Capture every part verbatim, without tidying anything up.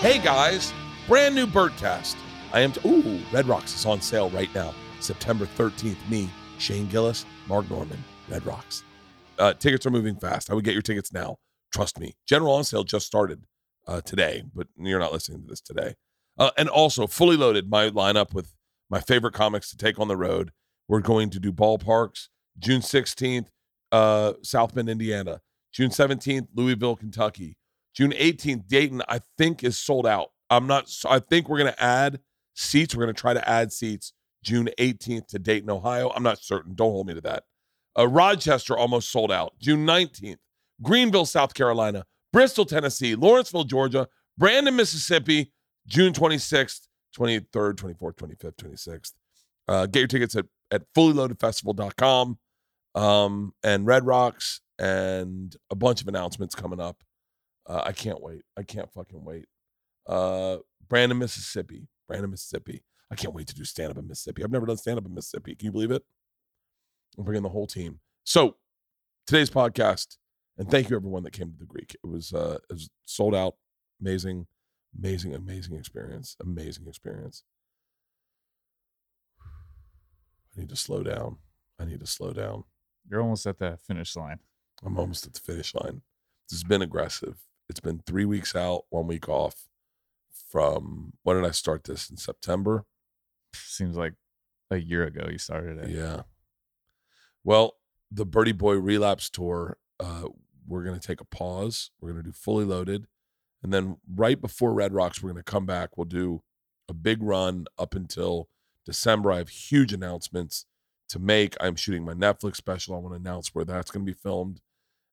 Hey guys, brand new Birdcast. I am, t- ooh, Red Rocks is on sale right now. September thirteenth, me, Shane Gillis, Mark Norman, Red Rocks. Uh, tickets are moving fast. I would get your tickets now. Trust me. General on sale just started uh, today, but you're not listening to this today. Uh, and also, Fully Loaded, my lineup with my favorite comics to take on the road. We're going to do ballparks June sixteenth, uh, South Bend, Indiana. June seventeenth, Louisville, Kentucky. June eighteenth, Dayton, I think, is sold out. I'm not, I think we're going to add seats. We're going to try to add seats June eighteenth to Dayton, Ohio. I'm not certain. Don't hold me to that. Uh, Rochester almost sold out. June nineteenth, Greenville, South Carolina. Bristol, Tennessee. Lawrenceville, Georgia. Brandon, Mississippi. June twenty-sixth, twenty-third, twenty-fourth, twenty-fifth, twenty-sixth. Uh, get your tickets at, at fully loaded festival dot com um, and Red Rocks and a bunch of announcements coming up. Uh, I can't wait. I can't fucking wait. Uh, Brandon, Mississippi. Brandon, Mississippi. I can't wait to do stand-up in Mississippi. I've never done stand-up in Mississippi. Can you believe it? I'm bringing the whole team. So, today's podcast, and thank you everyone that came to the Greek. It was, uh, it was sold out. Amazing, amazing, amazing experience. Amazing experience. I need to slow down. I need to slow down. You're almost at the finish line. I'm almost at the finish line. This has been aggressive. It's been three weeks out, one week off from, when did I start this? In September? Seems like a year ago you started it. Yeah. Well, the Birdie Boy Relapse Tour, uh, we're going to take a pause. We're going to do Fully Loaded. And then right before Red Rocks, we're going to come back. We'll do a big run up until December. I have huge announcements to make. I'm shooting my Netflix special. I want to announce where that's going to be filmed.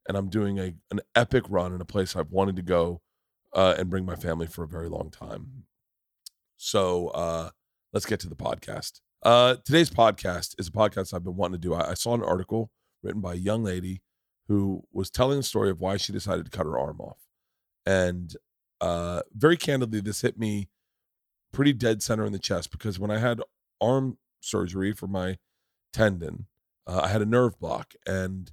And I'm doing a an epic run in a place I've wanted to go uh, and bring my family for a very long time. So uh, let's get to the podcast. Uh, today's podcast is a podcast I've been wanting to do. I, I saw an article written by a young lady who was telling the story of why she decided to cut her arm off. And uh, very candidly, this hit me pretty dead center in the chest because when I had arm surgery for my tendon, uh, I had a nerve block. And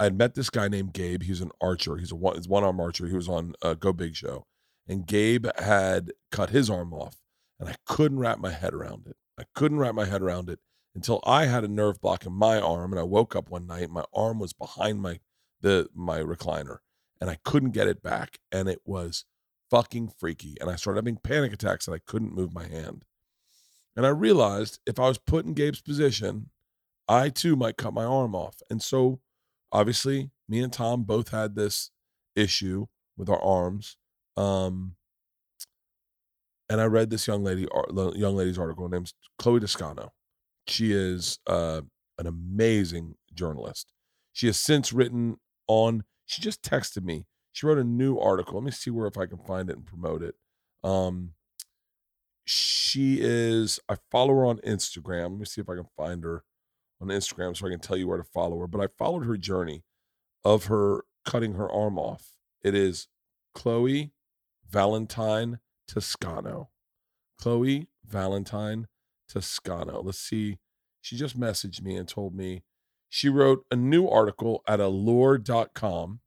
I had met this guy named Gabe. He's an archer. He's a one, he's one-arm archer. He was on uh, Go Big Show. And Gabe had cut his arm off, and I couldn't wrap my head around it. I couldn't wrap my head around it until I had a nerve block in my arm, and I woke up one night. My arm was behind my the my recliner, and I couldn't get it back, and it was fucking freaky. And I started having panic attacks, and I couldn't move my hand. And I realized if I was put in Gabe's position, I too might cut my arm off. And so, obviously, me and Tom both had this issue with our arms. Um, and I read this young lady, young lady's article. Her name's Chloe Toscano. She is uh, an amazing journalist. She has since written on, she just texted me. She wrote a new article. Let me see where if I can find it and promote it. Um, she is, I follow her on Instagram. Let me see if I can find her on Instagram so I can tell you where to follow her. But I followed her journey of her cutting her arm off. It is Chloe Valentine Toscano. Chloe Valentine Toscano. Let's see. She just messaged me and told me she wrote a new article at allure dot com,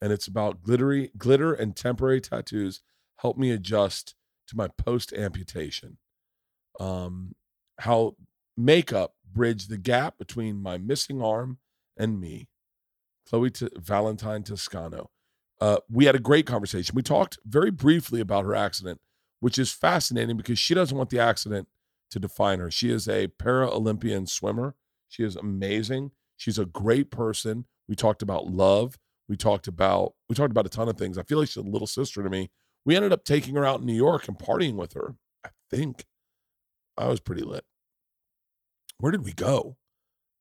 and it's about glittery glitter and temporary tattoos helped me adjust to my post-amputation. Um, how makeup bridge the gap between my missing arm and me. Chloe T- Valentine Toscano. Uh, we had a great conversation. We talked very briefly about her accident, which is fascinating because she doesn't want the accident to define her. She is a para-Olympian swimmer. She is amazing. She's a great person. We talked about love. We talked about, we talked about a ton of things. I feel like she's a little sister to me. We ended up taking her out in New York and partying with her. I think I was pretty lit. Where did we go?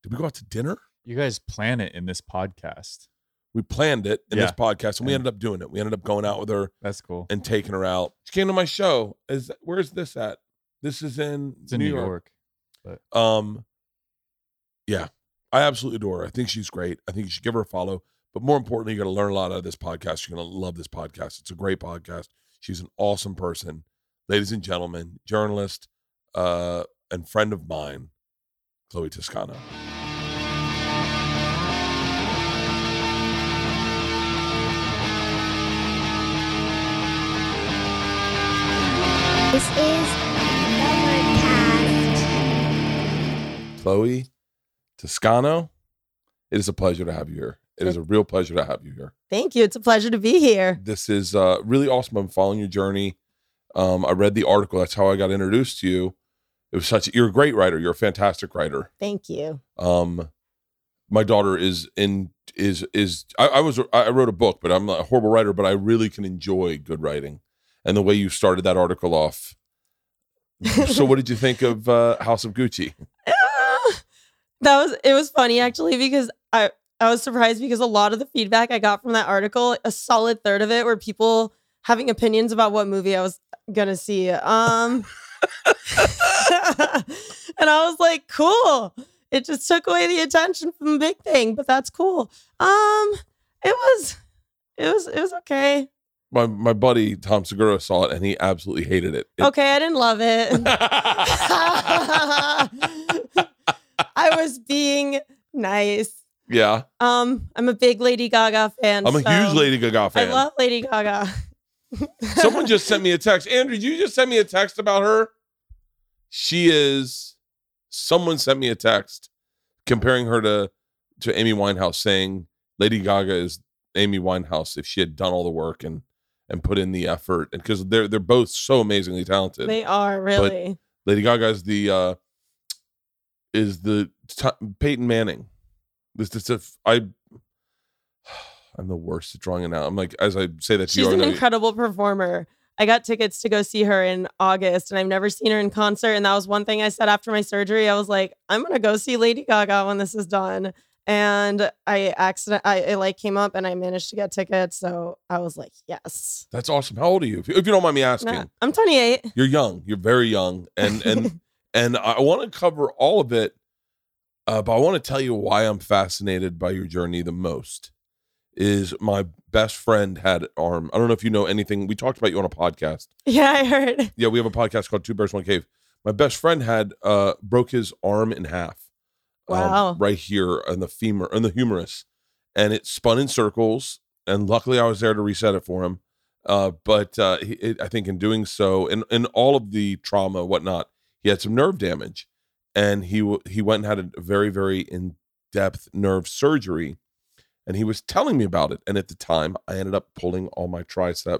Did we go out to dinner? You guys plan it in this podcast. We planned it in yeah. this podcast, and we ended up doing it. We ended up going out with her. That's cool. And taking her out. She came to my show. Is where's this at? This is in, it's New, in New York. York but. Um, yeah, I absolutely adore her. I think she's great. I think you should give her a follow. But more importantly, you're going to learn a lot out of this podcast. You're going to love this podcast. It's a great podcast. She's an awesome person. Ladies and gentlemen, journalist uh, and friend of mine, Chloe Toscano. Chloe Toscano. It is a pleasure to have you here. It is a real pleasure to have you here. Thank you. It's a pleasure to be here. This is uh, really awesome. I'm following your journey. Um, I read the article. That's how I got introduced to you. It was such. You're a great writer. You're a fantastic writer. Thank you. Um, my daughter is in is is. I, I was I wrote a book, but I'm not a horrible writer. But I really can enjoy good writing, and the way you started that article off. So, what did you think of uh, House of Gucci? That was it. Was funny actually because I. I was surprised because a lot of the feedback I got from that article, a solid third of it were people having opinions about what movie I was going to see. Um, and I was like, cool. It just took away the attention from the big thing, but that's cool. Um, it was, it was, it was okay. My my buddy, Tom Segura, saw it and he absolutely hated it. it- okay. I didn't love it. I was being nice. Yeah. Um, I'm a big Lady Gaga fan. I'm a so huge Lady Gaga fan. I love Lady Gaga. Someone just sent me a text. Andrew, you just sent me a text about her? She is... Someone sent me a text comparing her to, to Amy Winehouse, saying Lady Gaga is Amy Winehouse if she had done all the work and, and put in the effort. And because they're, they're both so amazingly talented. They are, really. But Lady Gaga is the... Uh, is the... T- Peyton Manning. This, this, if I, I'm the worst at drawing it out. I'm like, as I say that to you. She's an incredible performer. I got tickets to go see her in August, and I've never seen her in concert. And that was one thing I said after my surgery. I was like, I'm going to go see Lady Gaga when this is done. And I accident, I it like came up and I managed to get tickets. So I was like, yes. That's awesome. How old are you? If you, if you don't mind me asking. No, I'm twenty-eight. You're young. You're very young. And, and, and I want to cover all of it. Uh, but I want to tell you why I'm fascinated by your journey the most is my best friend had arm. I don't know if you know anything. We talked about you on a podcast. Yeah, I heard. Yeah, we have a podcast called Two Bears One Cave. My best friend had uh, broke his arm in half. Wow. Um, right here on the femur, on the humerus. And it spun in circles. And luckily I was there to reset it for him. Uh, but uh, he, it, I think in doing so, in, in all of the trauma, whatnot, he had some nerve damage. And he w- he went and had a very, very in-depth nerve surgery. And he was telling me about it. And at the time, I ended up pulling all my tricep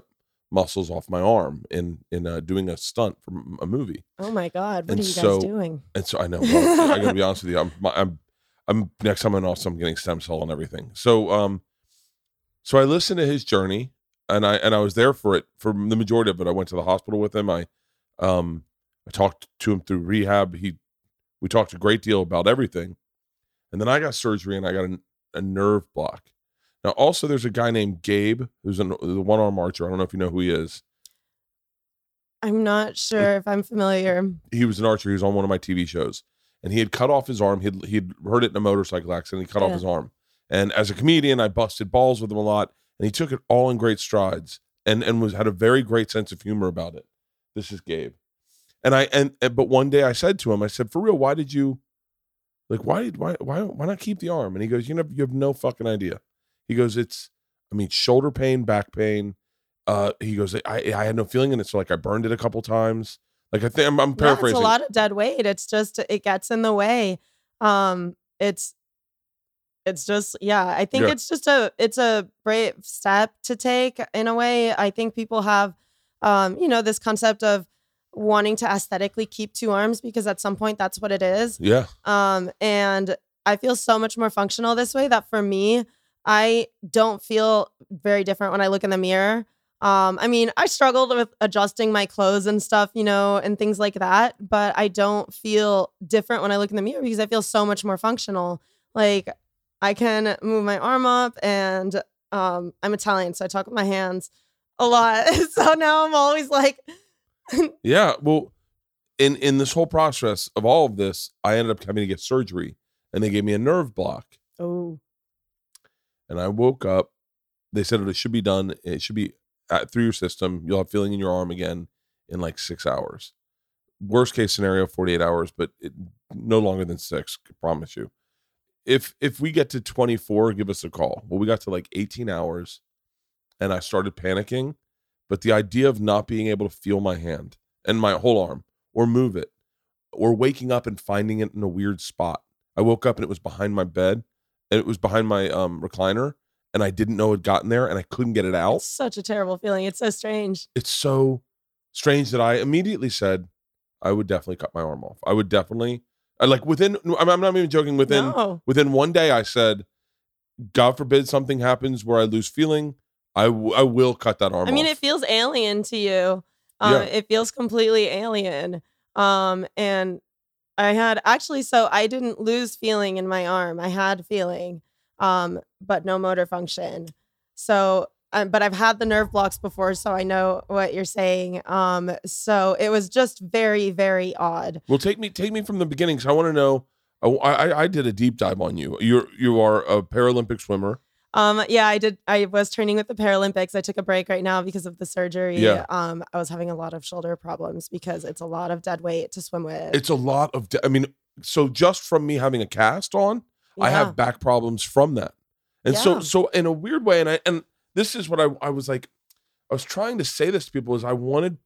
muscles off my arm in in uh, doing a stunt from a movie. Oh, my God. What and are you so, guys doing? And so I know. Well, I got to be honest with you. I'm, I'm, I'm next time I'm off, so I'm getting stem cell and everything. So um, so I listened to his journey. And I and I was there for it. For the majority of it, I went to the hospital with him. I, um, I talked to him through rehab. He... We talked a great deal about everything. And then I got surgery and I got an, a nerve block. Now, also, there's a guy named Gabe, who's an, the one-arm archer. I don't know if you know who he is. I'm not sure he, if I'm familiar. He was an archer. He was on one of my T V shows. And he had cut off his arm. He'd, he'd hurt it in a motorcycle accident. He cut yeah. off his arm. And as a comedian, I busted balls with him a lot. And he took it all in great strides and, and was had a very great sense of humor about it. This is Gabe. And I and, and but one day I said to him, I said, for real, why did you like why did why why why not keep the arm? And he goes, you know, you have no fucking idea. He goes, it's I mean shoulder pain, back pain. Uh, he goes, I I had no feeling in it, so like I burned it a couple times. Like I think I'm, I'm paraphrasing. Yeah, it's a lot of dead weight. It's just it gets in the way. Um, it's it's just yeah. I think yeah. it's just a it's a brave step to take in a way. I think people have, um, you know, this concept of wanting to aesthetically keep two arms because at some point that's what it is. Yeah. Um, and I feel so much more functional this way that for me, I don't feel very different when I look in the mirror. Um, I mean, I struggled with adjusting my clothes and stuff, you know, and things like that, but I don't feel different when I look in the mirror because I feel so much more functional. Like I can move my arm up and, um, I'm Italian, so I talk with my hands a lot. So now I'm always like, yeah, well, in in this whole process of all of this, I ended up having to get surgery, and they gave me a nerve block. Oh. And I woke up. They said it should be done. It should be at, through your system. You'll have feeling in your arm again in like six hours. Worst case scenario, forty-eight hours, but it, no longer than six, I promise you. If if we get to twenty-four, give us a call. Well, we got to like eighteen hours, and I started panicking. But the idea of not being able to feel my hand and my whole arm or move it or waking up and finding it in a weird spot. I woke up and it was behind my bed, and it was behind my um, recliner, and I didn't know it had gotten there, and I couldn't get it out. It's such a terrible feeling. It's so strange. It's so strange that I immediately said, I would definitely cut my arm off. I would definitely, I like within, I'm, I'm not even joking, within, no. within one day I said, God forbid something happens where I lose feeling, I, w- I will cut that arm off. I mean, off. It feels alien to you. Um, yeah. It feels completely alien. Um, and I had actually, so I didn't lose feeling in my arm. I had feeling, um, but no motor function. So, um, but I've had the nerve blocks before, so I know what you're saying. Um, so it was just very, very odd. Well, take me, take me from the beginning. So I want to know, I, I, I did a deep dive on you. You're, you are a Paralympic swimmer. Um, yeah, I did. I was training with the Paralympics. I took a break right now because of the surgery. Yeah. Um, I was having a lot of shoulder problems because it's a lot of dead weight to swim with. It's a lot of, de- I mean, so just from me having a cast on, yeah. I have back problems from that. And yeah. so, so in a weird way, and I, and this is what I, I was like, I was trying to say this to people is I wanted,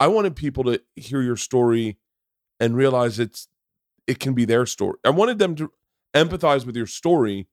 I wanted people to hear your story and realize it's, it can be their story. I wanted them to empathize with your story.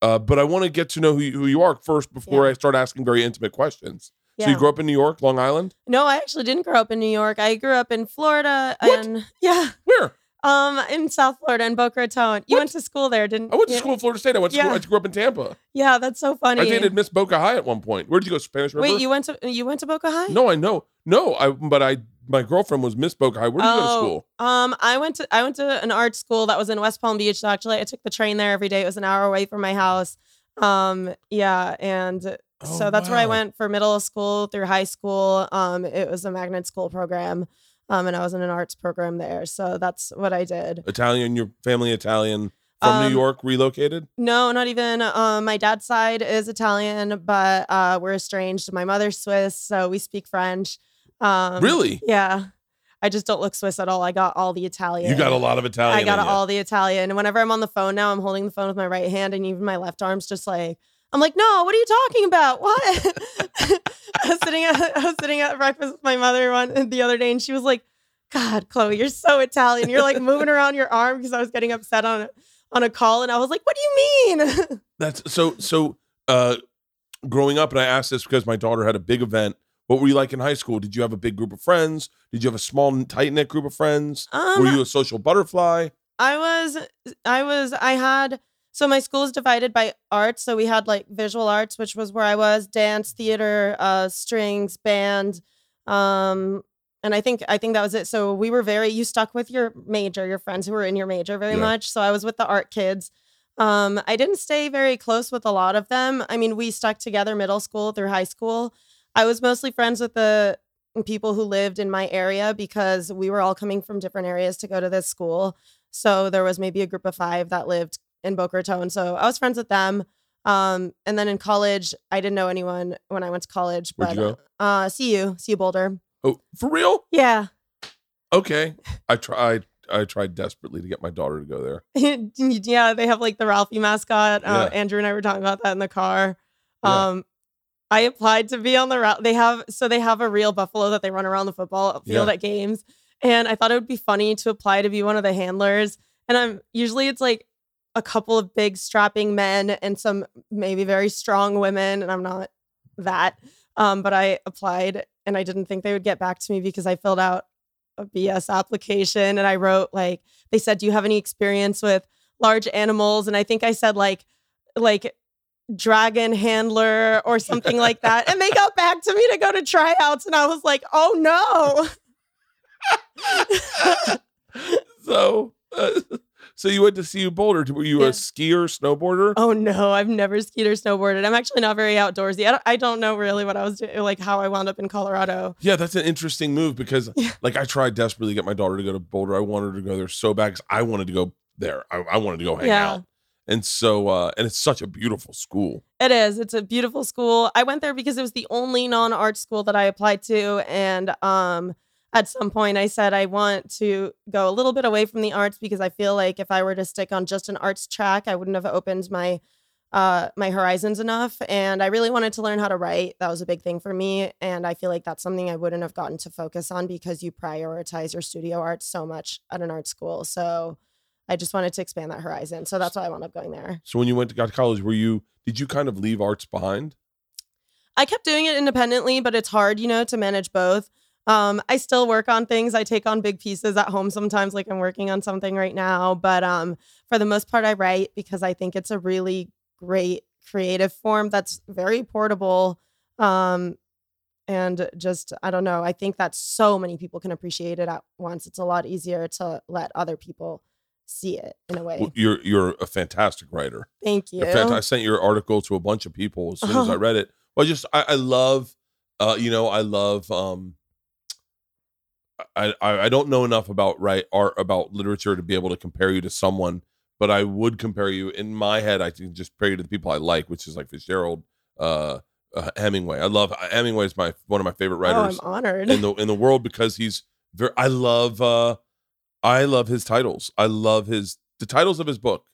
Uh, but I want to get to know who you, who you are first before yeah. I start asking very intimate questions. Yeah. So you grew up in New York, Long Island? No, I actually didn't grow up in New York. I grew up in Florida. What? And yeah. Where? Um, in South Florida, in Boca Raton. You what? went to school there, didn't you? I went to school in Florida State. I went to yeah. school. I grew up in Tampa. Yeah, that's so funny. I dated Miss Boca High at one point. Where did you go? Spanish River? Wait, you went to you went to Boca High? No, I know. No, I but I my girlfriend was Miss Boca High. Where did oh, you go to school? Um, I went to I went to an art school that was in West Palm Beach. So actually, I took the train there every day. It was an hour away from my house. Um, yeah, and oh, so that's wow. where I went for middle school through high school. Um, it was a magnet school program, um, and I was in an arts program there. So that's what I did. Italian, your family Italian from um, New York, relocated? No, not even. Um, my dad's side is Italian, but uh, we're estranged. My mother's Swiss, so we speak French. Um, really? Yeah. I just don't look Swiss at all. I got all the Italian. You got a lot of Italian. I got all the Italian. And whenever I'm on the phone now, I'm holding the phone with my right hand and even my left arm's just like, I'm like, no, what are you talking about? What? I was sitting at, I was sitting at breakfast with my mother one the other day and she was like, God, Chloe, you're so Italian. You're like moving around your arm because I was getting upset on, on a call. And I was like, what do you mean? That's so, so, uh, growing up, and I asked this because my daughter had a big event. What were you like in high school? Did you have a big group of friends? Did you have a small, tight-knit group of friends? Um, were you a social butterfly? I was, I was, I had, so my school is divided by arts. So we had like visual arts, which was where I was, dance, theater, uh, strings, band. Um, and I think, I think that was it. So we were very, you stuck with your major, your friends who were in your major very yeah. much. So I was with the art kids. Um, I didn't stay very close with a lot of them. I mean, we stuck together middle school through high school. I was mostly friends with the people who lived in my area because we were all coming from different areas to go to this school. So there was maybe a group of five that lived in Boca Raton. So I was friends with them. Um, and then in college, I didn't know anyone when I went to college. But, Where'd you go? Uh, C U, C U Boulder. Oh, for real? Yeah. Okay. I tried. I tried desperately to get my daughter to go there. Yeah, they have like the Ralphie mascot. Uh, yeah. Andrew and I were talking about that in the car. Um, yeah. I applied to be on the route. They have, so they have a real buffalo that they run around the football field yeah. at games. And I thought it would be funny to apply to be one of the handlers. And I'm usually it's like a couple of big strapping men and some maybe very strong women. And I'm not that. Um, but I applied and I didn't think they would get back to me because I filled out a B S application. And I wrote like, they said, do you have any experience with large animals? And I think I said like, like, dragon handler or something like that, and they got back to me to go to tryouts, and I was like, oh no. so uh, so you went to C U Boulder. Were you yeah. a skier, snowboarder? Oh no, I've never skied or snowboarded. I'm actually not very outdoorsy. I don't, I don't know really what I was doing, like how I wound up in Colorado. Yeah, that's an interesting move because yeah. like I tried desperately to get my daughter to go to Boulder. I wanted her to go there so bad because I wanted to go there. I, I wanted to go hang yeah. out. And so, uh, and it's such a beautiful school. It is. It's a beautiful school. I went there because it was the only non-art school that I applied to. And um, at some point I said, I want to go a little bit away from the arts because I feel like if I were to stick on just an arts track, I wouldn't have opened my uh, my horizons enough. And I really wanted to learn how to write. That was a big thing for me. And I feel like that's something I wouldn't have gotten to focus on because you prioritize your studio art so much at an art school. So I just wanted to expand that horizon. So that's why I wound up going there. So when you went to, got to college, were you, did you kind of leave arts behind? I kept doing it independently, but it's hard, you know, to manage both. Um, I still work on things. I take on big pieces at home sometimes, like I'm working on something right now. But um, for the most part, I write because I think it's a really great creative form that's very portable. Um, and just, I don't know, I think that so many people can appreciate it at once. It's a lot easier to let other people see it in a way. Well, you're you're a fantastic writer. Thank you. In fact, I sent your article to a bunch of people as soon as I read it. Well, just, I, I love, uh, you know, I love... Um, I, I don't know enough about right art, about literature to be able to compare you to someone, but I would compare you in my head. I can just compare you to the people I like, which is like Fitzgerald, uh, uh, Hemingway. I love Hemingway is my one of my favorite writers. Oh, I'm honored. in the in the world because he's very. I love uh, I love his titles. I love his the titles of his book,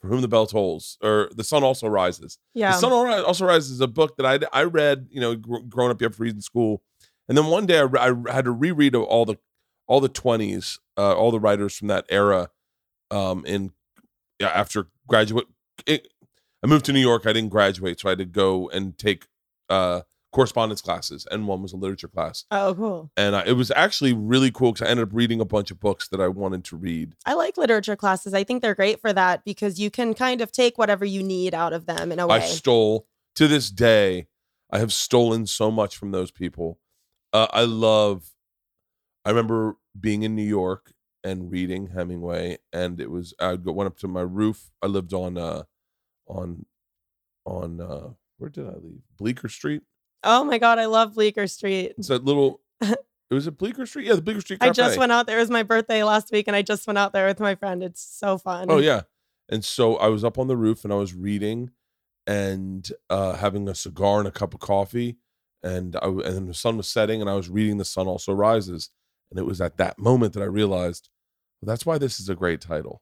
For Whom the Bell Tolls, or The Sun Also Rises. Yeah, The Sun Also Rises is a book that I I read. You know, gr- growing up, you have to read in school. And then one day I, I had to reread all the all the twenties, uh, all the writers from that era. Um, and after graduate, it, I moved to New York. I didn't graduate, so I had to go and take uh, correspondence classes, and one was a literature class. Oh, cool! And I, it was actually really cool because I ended up reading a bunch of books that I wanted to read. I like literature classes. I think they're great for that because you can kind of take whatever you need out of them in a way. I stole to this day. I have stolen so much from those people. Uh, I love, I remember being in New York and reading Hemingway, and it was, I would go, went up to my roof. I lived on, uh, on, on, uh, where did I leave? Bleecker Street. Oh my God. I love Bleecker Street. It's that little, it was a Bleecker Street. Yeah. The Bleecker Street Cafe. I just went out there. It was my birthday last week and I just went out there with my friend. It's so fun. Oh yeah. And so I was up on the roof and I was reading and, uh, having a cigar and a cup of coffee. And I, and the sun was setting, and I was reading The Sun Also Rises. And it was at that moment that I realized, well, that's why this is a great title.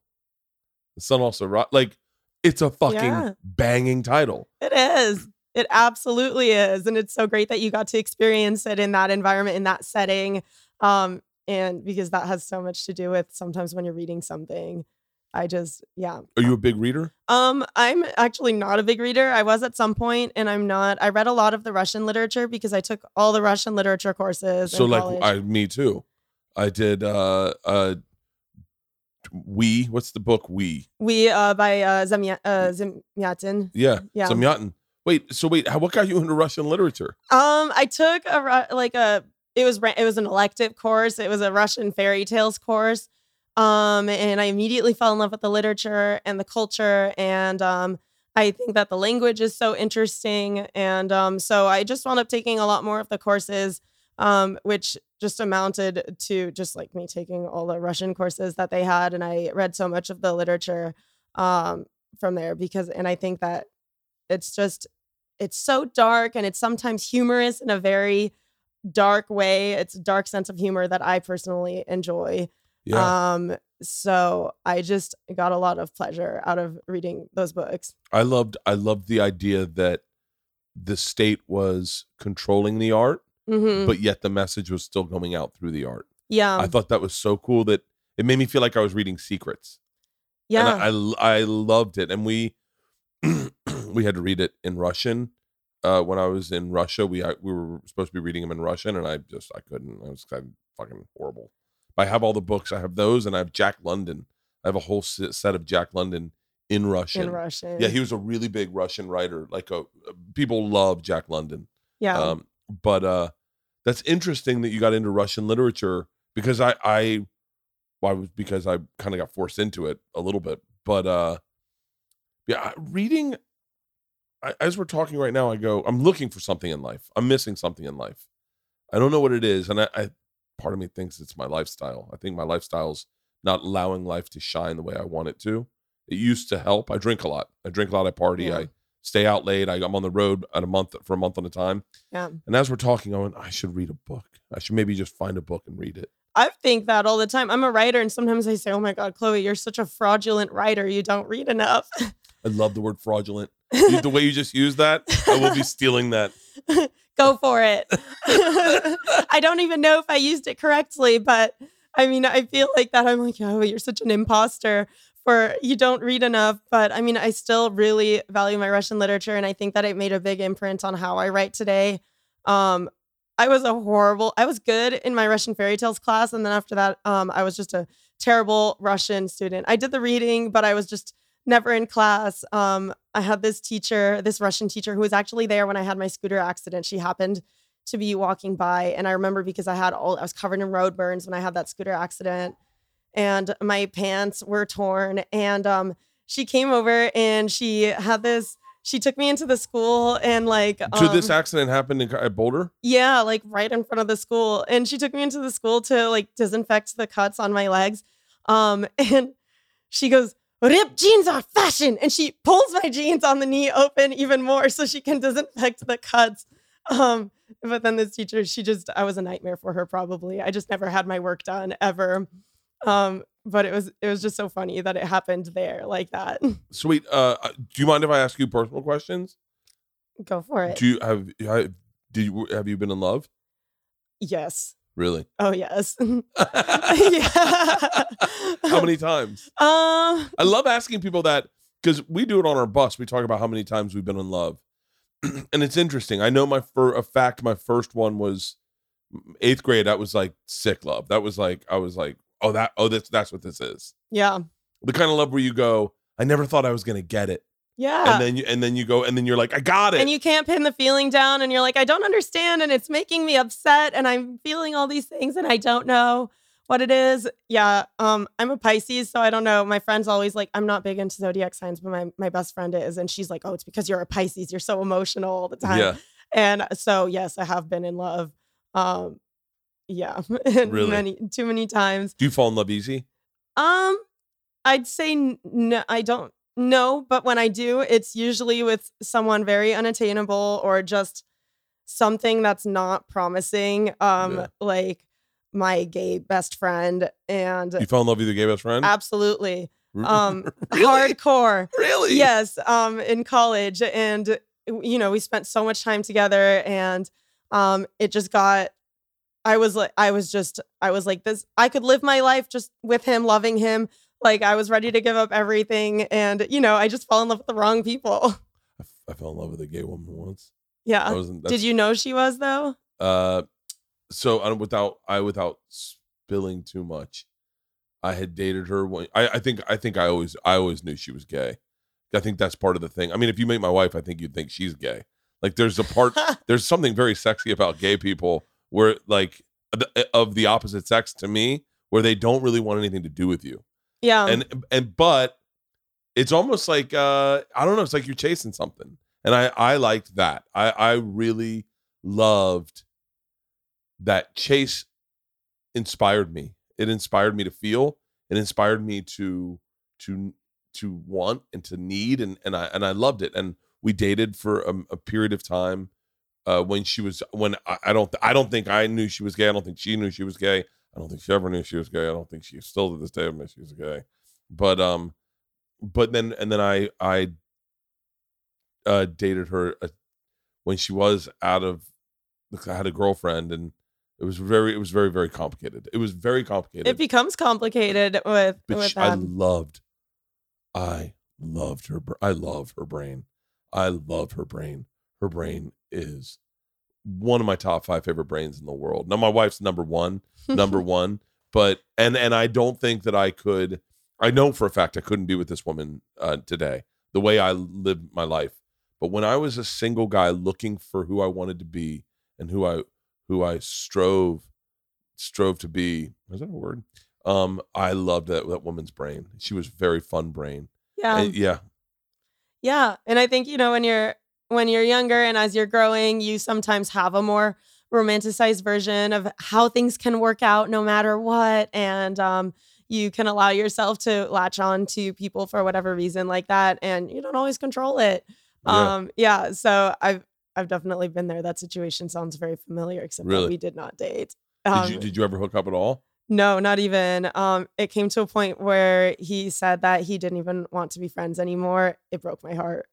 The Sun Also Rises. Like, it's a fucking yeah. banging title. It is. It absolutely is. And it's so great that you got to experience it in that environment, in that setting. Um, and because that has so much to do with sometimes when you're reading something. I just, yeah. Are you a big reader? Um, I'm actually not a big reader. I was at some point, and I'm not. I read a lot of the Russian literature because I took all the Russian literature courses. So, in like, college. I, me too. I did. Uh, uh, we. What's the book? We. We uh, by uh, Zamya- uh, Zamyatin. Yeah, yeah. Zamyatin. Wait. So wait. How, what got you into Russian literature? Um, I took a like a. It was it was an elective course. It was a Russian fairy tales course. Um, and I immediately fell in love with the literature and the culture. And, um, I think that the language is so interesting. And, um, so I just wound up taking a lot more of the courses, um, which just amounted to just like me taking all the Russian courses that they had. And I read so much of the literature, um, from there because, and I think that it's just, it's so dark and it's sometimes humorous in a very dark way. It's a dark sense of humor that I personally enjoy. Yeah. Um, so I just got a lot of pleasure out of reading those books. I loved, I loved the idea that the state was controlling the art, mm-hmm. but yet the message was still going out through the art. Yeah. I thought that was so cool that it made me feel like I was reading secrets. Yeah. And I, I, I loved it. And we, we had to read it in Russian. Uh, when I was in Russia, we, I, we were supposed to be reading them in Russian and I just, I couldn't, I was kind of fucking horrible. I have all the books. I have those, and I have Jack London. I have a whole set of Jack London in Russian. In Russian, yeah, he was a really big Russian writer. Like, a, people love Jack London. Yeah, um, but uh, that's interesting that you got into Russian literature because I, I, why was because I kind of got forced into it a little bit. But uh, yeah, reading. I, as we're talking right now, I go. I'm looking for something in life. I'm missing something in life. I don't know what it is, and I. I part of me thinks it's my lifestyle. I think my lifestyle's not allowing life to shine the way I want it to. It used to help. I drink a lot. I drink a lot. I party. Yeah. I stay out late. I, I'm on the road at a month for a month on a time. Yeah. And as we're talking, I went, I should read a book. I should maybe just find a book and read it. I think that all the time. I'm a writer, and sometimes I say, "Oh my God, Chloe, you're such a fraudulent writer. You don't read enough." I love the word fraudulent. The way you just used that, I will be stealing that. Go for it. I don't even know if I used it correctly, but I mean, I feel like that. I'm like, oh, you're such an imposter for you don't read enough. But I mean, I still really value my Russian literature. And I think that it made a big imprint on how I write today. Um, I was a horrible, I was good in my Russian fairy tales class. And then after that, um, I was just a terrible Russian student. I did the reading, but I was just never in class. Um, I had this teacher, this Russian teacher who was actually there when I had my scooter accident. She happened to be walking by. And I remember because I had all, I was covered in road burns when I had that scooter accident and my pants were torn. And um, she came over and she had this, she took me into the school and like. Um, so this accident happened in, at Boulder? Yeah, like right in front of the school. And she took me into the school to like disinfect the cuts on my legs. Um, and she goes, "Rip jeans are fashion." And she pulls my jeans on the knee open even more so she can disinfect the cuts. Um, but then this teacher, she just, I was a nightmare for her probably. I just never had my work done ever. Um, but it was, it was just so funny that it happened there like that. Sweet. Uh, do you mind if I ask you personal questions? Go for it. Do you have, have, do you, have you been in love? Yes. Really? Oh, yes. Yeah. How many times? Um, I love asking people that because we do it on our bus. We talk about how many times we've been in love. And it's interesting. I know my for a fact my first one was eighth grade. That was like sick love. That was like, I was like, oh, that, oh, that's, that's what this is. Yeah. The kind of love where you go, I never thought I was going to get it. Yeah. And then you, and then you go, and then you're like, I got it. And you can't pin the feeling down and you're like, I don't understand. And it's making me upset. And I'm feeling all these things and I don't know what it is. Yeah. Um, I'm a Pisces, so I don't know. My friend's always like, I'm not big into zodiac signs, but my, my best friend is. And she's like, oh, it's because you're a Pisces. You're so emotional all the time. Yeah. And so, yes, I have been in love. Um, yeah. Really? Many, too many times. Do you fall in love easy? Um, I'd say n- no, I don't. No, but when I do, it's usually with someone very unattainable or just something that's not promising. Um, yeah. Like my gay best friend. And you fell in love with your gay best friend? Absolutely. Um, really? Hardcore. Really? Yes. Um, in college. And, you know, we spent so much time together and um, it just got, I was like, I was just, I was like this, I could live my life just with him, loving him. Like I was ready to give up everything. And, you know, I just fell in love with the wrong people. I, f- I fell in love with a gay woman once. Yeah. I wasn't, did you know she was though? Uh, so I, without, I, without spilling too much, I had dated her. When, I, I think, I think I always, I always knew she was gay. I think that's part of the thing. I mean, if you make my wife, I think you'd think she's gay. Like there's a part, there's something very sexy about gay people where like the, of the opposite sex to me, where they don't really want anything to do with you. Yeah. And, and, but it's almost like, uh, I don't know. It's like you're chasing something. And I, I liked that. I, I really loved that chase inspired me. It inspired me to feel, it inspired me to, to, to want and to need. And, and I, and I loved it. And we dated for a, a period of time, uh, when she was, when I, I don't, I don't think I knew she was gay. I don't think she knew she was gay. I don't think she ever knew she was gay. I don't think she still to this day admit she was gay. But um, but then and then I I uh, dated her uh, when she was out of. I had a girlfriend, and it was very it was very very complicated. It was very complicated. It becomes complicated with. But with she, that. I loved, I loved her. I love her brain. I love her brain. Her brain is one of my top five favorite brains in the world. Now my wife's number one, number one, but, and, and I don't think that I could, I know for a fact I couldn't be with this woman uh, today, the way I lived my life. But when I was a single guy looking for who I wanted to be and who I, who I strove, strove to be, is that a word? Um, I loved that, that woman's brain. She was very fun brain. Yeah. And, yeah. Yeah. And I think, you know, when you're, when you're younger and as you're growing, you sometimes have a more romanticized version of how things can work out no matter what. And um, you can allow yourself to latch on to people for whatever reason like that. And you don't always control it. Yeah. Um, yeah. So I've, I've definitely been there. That situation sounds very familiar, except really? That we did not date. Um, did you, did you ever hook up at all? No, not even. Um, it came to a point where he said that he didn't even want to be friends anymore. It broke my heart.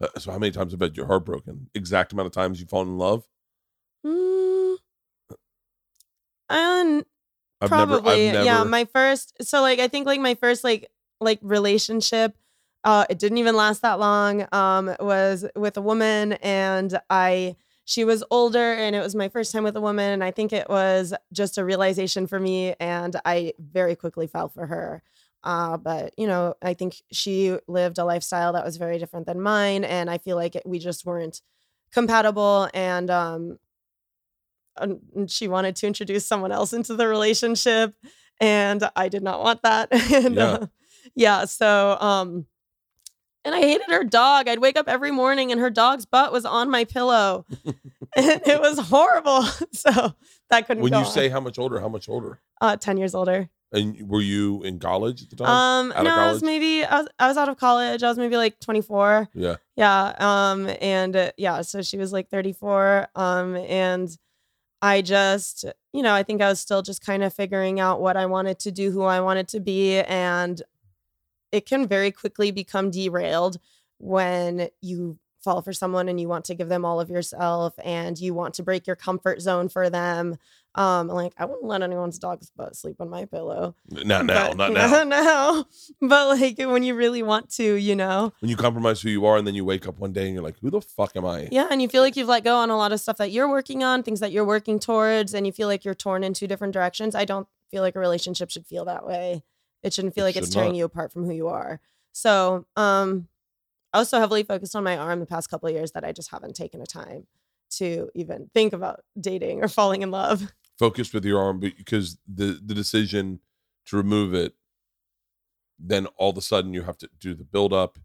Uh, so how many times have you had your heart broken? Exact amount of times you've fallen in love? Mm, um, I've probably. Never, I've never... Yeah, my first. So like, I think like my first like like relationship, uh, it didn't even last that long. Um, was with a woman, and I. She was older, and it was my first time with a woman, and I think it was just a realization for me, and I very quickly fell for her. Uh, but, you know, I think she lived a lifestyle that was very different than mine, and I feel like it, we just weren't compatible, and um, she wanted to introduce someone else into the relationship, and I did not want that. and, yeah. Uh, yeah, so... Um, And I hated her dog. I'd wake up every morning and her dog's butt was on my pillow. And it was horrible. So that couldn't When go you on. say how much older, how much older? Uh, ten years older. And were you in college at the time? Um, out no, I was maybe, I was, I was out of college. I was maybe like twenty-four. Yeah. Yeah. Um, and uh, yeah, so she was like thirty-four. Um, and I just, you know, I think I was still just kind of figuring out what I wanted to do, who I wanted to be. And it can very quickly become derailed when you fall for someone and you want to give them all of yourself and you want to break your comfort zone for them. Um, like, I wouldn't let anyone's dog's butt sleep on my pillow. Not now, but, not now. Not now. But like when you really want to, you know. When you compromise who you are and then you wake up one day and you're like, who the fuck am I? Yeah, and you feel like you've let go on a lot of stuff that you're working on, things that you're working towards, and you feel like you're torn in two different directions. I don't feel like a relationship should feel that way. It shouldn't feel like it's tearing you apart from who you are. So um, I was so heavily focused on my arm the past couple of years that I just haven't taken the time to even think about dating or falling in love. Focused with your arm because the, the decision to remove it, then all of a sudden you have to do the buildup.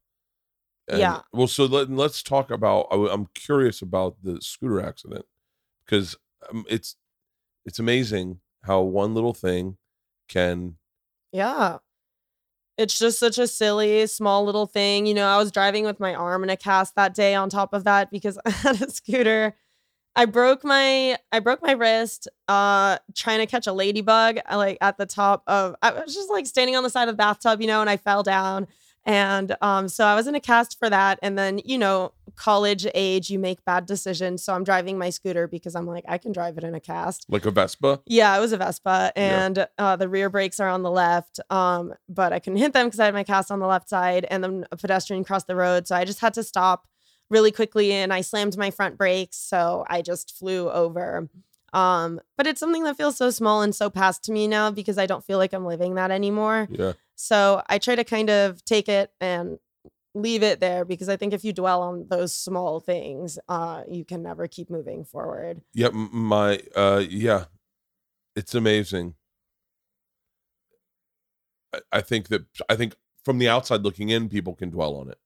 And, yeah. Well, so let, let's talk about, I, I'm curious about the scooter accident because um, it's it's amazing how one little thing can... Yeah. It's just such a silly, small little thing. You know, I was driving with my arm in a cast that day on top of that because I had a scooter. I broke my I broke my wrist uh, trying to catch a ladybug like at the top of, I was just like standing on the side of the bathtub, you know, and I fell down. And um, so I was in a cast for that. And then, you know, college age, you make bad decisions. So I'm driving my scooter because I'm like, I can drive it in a cast. Like a Vespa? Yeah, it was a Vespa. And yeah. uh, the rear brakes are on the left. Um, but I couldn't hit them because I had my cast on the left side. And then a pedestrian crossed the road. So I just had to stop really quickly. And I slammed my front brakes. So I just flew over. Um, but it's something that feels so small and so past to me now because I don't feel like I'm living that anymore. Yeah. So I try to kind of take it and leave it there because I think if you dwell on those small things, uh, you can never keep moving forward. Yeah, my uh, yeah, it's amazing. I, I think that I think from the outside looking in, people can dwell on it.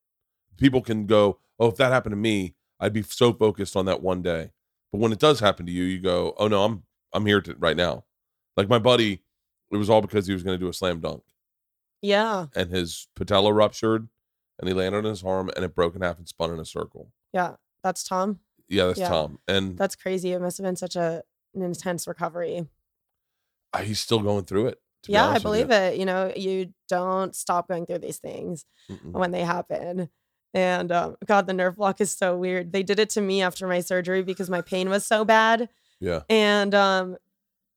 People can go, "Oh, if that happened to me, I'd be so focused on that one day." But when it does happen to you, you go, "Oh no, I'm I'm here to, right now." Like my buddy, it was all because he was going to do a slam dunk. Yeah. And his patella ruptured and he landed on his arm and it broke in half and spun in a circle. Yeah. That's Tom. Yeah, that's yeah. Tom. And that's crazy. It must have been such a, an intense recovery. He's still going through it. Be yeah, I believe you. it. You know, you don't stop going through these things Mm-mm. when they happen. And um, God, the nerve block is so weird. They did it to me after my surgery because my pain was so bad. Yeah. And, um,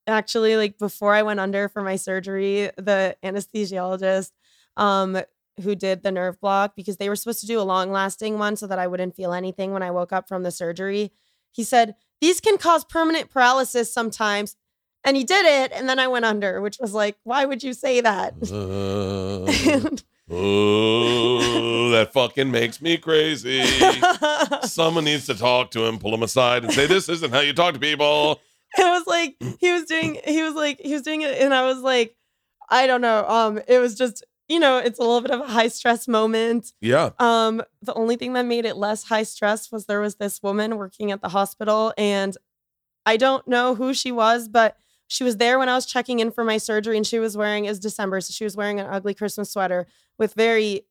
Actually, like before I went under for my surgery, the anesthesiologist um, who did the nerve block, because they were supposed to do a long lasting one so that I wouldn't feel anything when I woke up from the surgery. He said, these can cause permanent paralysis sometimes. And he did it. And then I went under, which was like, why would you say that? Uh, and- oh, that fucking makes me crazy. Someone needs to talk to him, pull him aside and say, this isn't how you talk to people. It was like he was doing he was like he was doing it and I was like, I don't know. Um it was just, you know, it's a little bit of a high stress moment. Yeah. Um the only thing that made it less high stress was there was this woman working at the hospital and I don't know who she was, but she was there when I was checking in for my surgery and she was wearing, it was December, so she was wearing an ugly Christmas sweater with very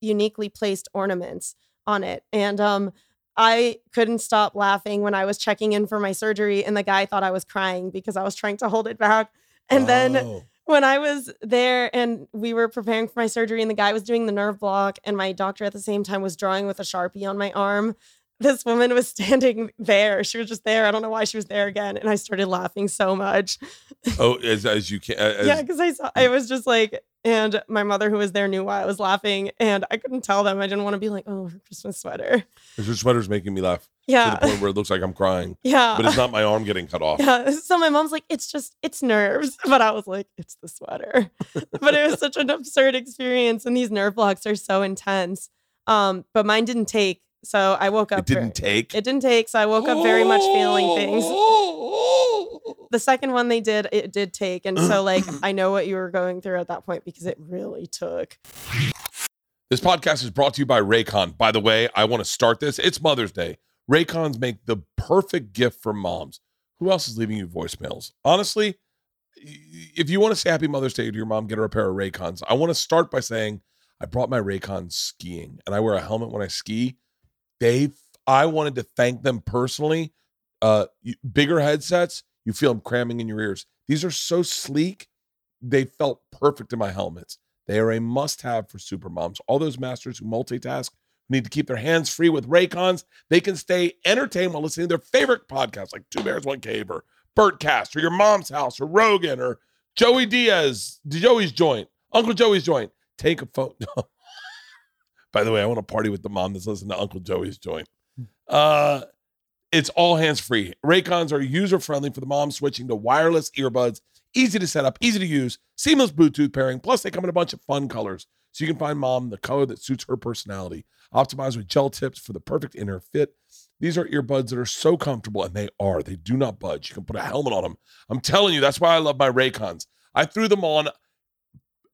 uniquely placed ornaments on it. And um I couldn't stop laughing when I was checking in for my surgery and the guy thought I was crying because I was trying to hold it back. And oh. then when I was there and we were preparing for my surgery and the guy was doing the nerve block and my doctor at the same time was drawing with a Sharpie on my arm, this woman was standing there. She was just there. I don't know why she was there again. And I started laughing so much. Oh, as, as you can. As, yeah, because I saw, I was just like, and my mother who was there knew why I was laughing. And I couldn't tell them. I didn't want to be like, oh, her Christmas sweater. Because your sweater's making me laugh. Yeah. To the point where it looks like I'm crying. Yeah. But it's not my arm getting cut off. Yeah. So my mom's like, it's just, it's nerves. But I was like, it's the sweater. But it was such an absurd experience. And these nerve blocks are so intense. Um, but mine didn't take. So I woke up. It didn't very, take? It didn't take. So I woke up very much feeling things. The second one they did, it did take. And so, like, I know what you were going through at that point because it really took. This podcast is brought to you by Raycon. By the way, I want to start this. It's Mother's Day. Raycons make the perfect gift for moms. Who else is leaving you voicemails? Honestly, if you want to say happy Mother's Day to your mom, get her a pair of Raycons. I want to start by saying I brought my Raycons skiing, and I wear a helmet when I ski. Dave, I wanted to thank them personally. Uh, bigger headsets, you feel them cramming in your ears. These are so sleek. They felt perfect in my helmets. They are a must-have for super moms. All those masters who multitask, who need to keep their hands free with Raycons, they can stay entertained while listening to their favorite podcasts like Two Bears One Cave or Burtcast or Your Mom's House or Rogan or Joey Diaz, Joey's Joint, Uncle Joey's Joint. Take a phone. By the way, I want to party with the mom that's listening to Uncle Joey's Joint. Uh, it's all hands-free. Raycons are user-friendly for the mom, switching to wireless earbuds. Easy to set up, easy to use, seamless Bluetooth pairing. Plus, they come in a bunch of fun colors, so you can find mom the color that suits her personality. Optimized with gel tips for the perfect inner fit. These are earbuds that are so comfortable, and they are. They do not budge. You can put a helmet on them. I'm telling you, that's why I love my Raycons. I threw them on.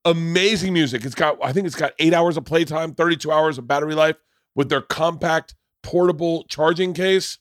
Amazing music. It's got, I think it's got eight hours of playtime, thirty-two hours of battery life with their compact portable charging case.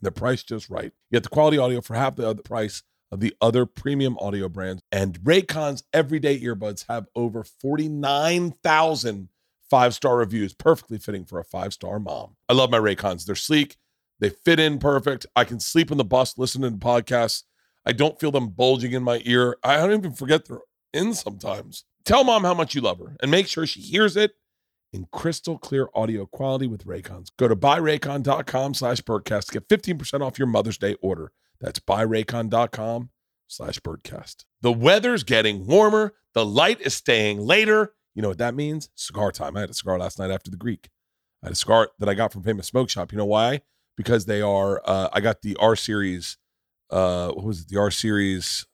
And the price just right. You get the quality audio for half the other price of the other premium audio brands. And Raycon's everyday earbuds have over forty-nine thousand five-star reviews, perfectly fitting for a five-star mom. I love my Raycons. They're sleek. They fit in perfect. I can sleep on the bus listening to podcasts. I don't feel them bulging in my ear. I don't even forget they're in sometimes. Tell mom how much you love her and make sure she hears it in crystal clear audio quality with Raycons. Go to buyraycon.com slash birdcast to get fifteen percent off your Mother's Day order. That's buyraycon.com slash birdcast. The weather's getting warmer. The light is staying later. You know what that means? Cigar time. I had a cigar last night after the Greek. I had a cigar that I got from Famous Smoke Shop. You know why? Because they are, uh, I got the R Series, uh, what was it? The R Series...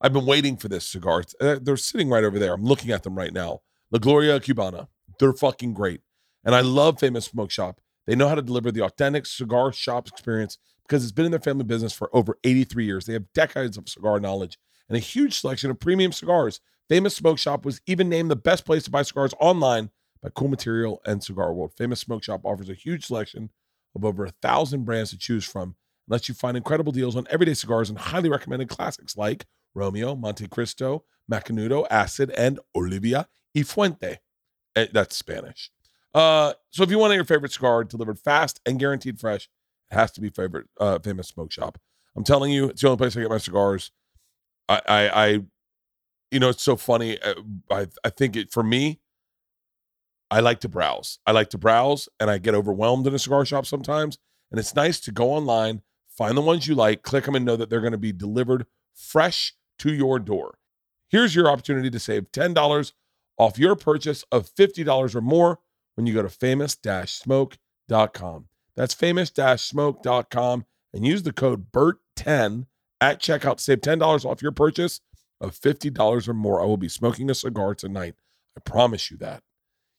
I've been waiting for this cigar. They're sitting right over there. I'm looking at them right now. La Gloria Cubana. They're fucking great. And I love Famous Smoke Shop. They know how to deliver the authentic cigar shop experience because it's been in their family business for over eighty-three years. They have decades of cigar knowledge and a huge selection of premium cigars. Famous Smoke Shop was even named the best place to buy cigars online by Cool Material and Cigar World. Famous Smoke Shop offers a huge selection of over a thousand brands to choose from and lets you find incredible deals on everyday cigars and highly recommended classics like Romeo, Monte Cristo, Macanudo, Acid, and Olivia y Fuente. That's Spanish. Uh, so if you want your favorite cigar delivered fast and guaranteed fresh, it has to be favorite uh, Famous Smoke Shop. I'm telling you, it's the only place I get my cigars. I, I, I you know, it's so funny. I, I think it for me, I like to browse. I like to browse, and I get overwhelmed in a cigar shop sometimes. And it's nice to go online, find the ones you like, click them, and know that they're going to be delivered fresh to your door. Here's your opportunity to save ten dollars off your purchase of fifty dollars or more when you go to famous dash smoke dot com. That's famous dash smoke dot com and use the code B E R T ten at checkout to save ten dollars off your purchase of fifty dollars or more. I will be smoking a cigar tonight. I promise you that.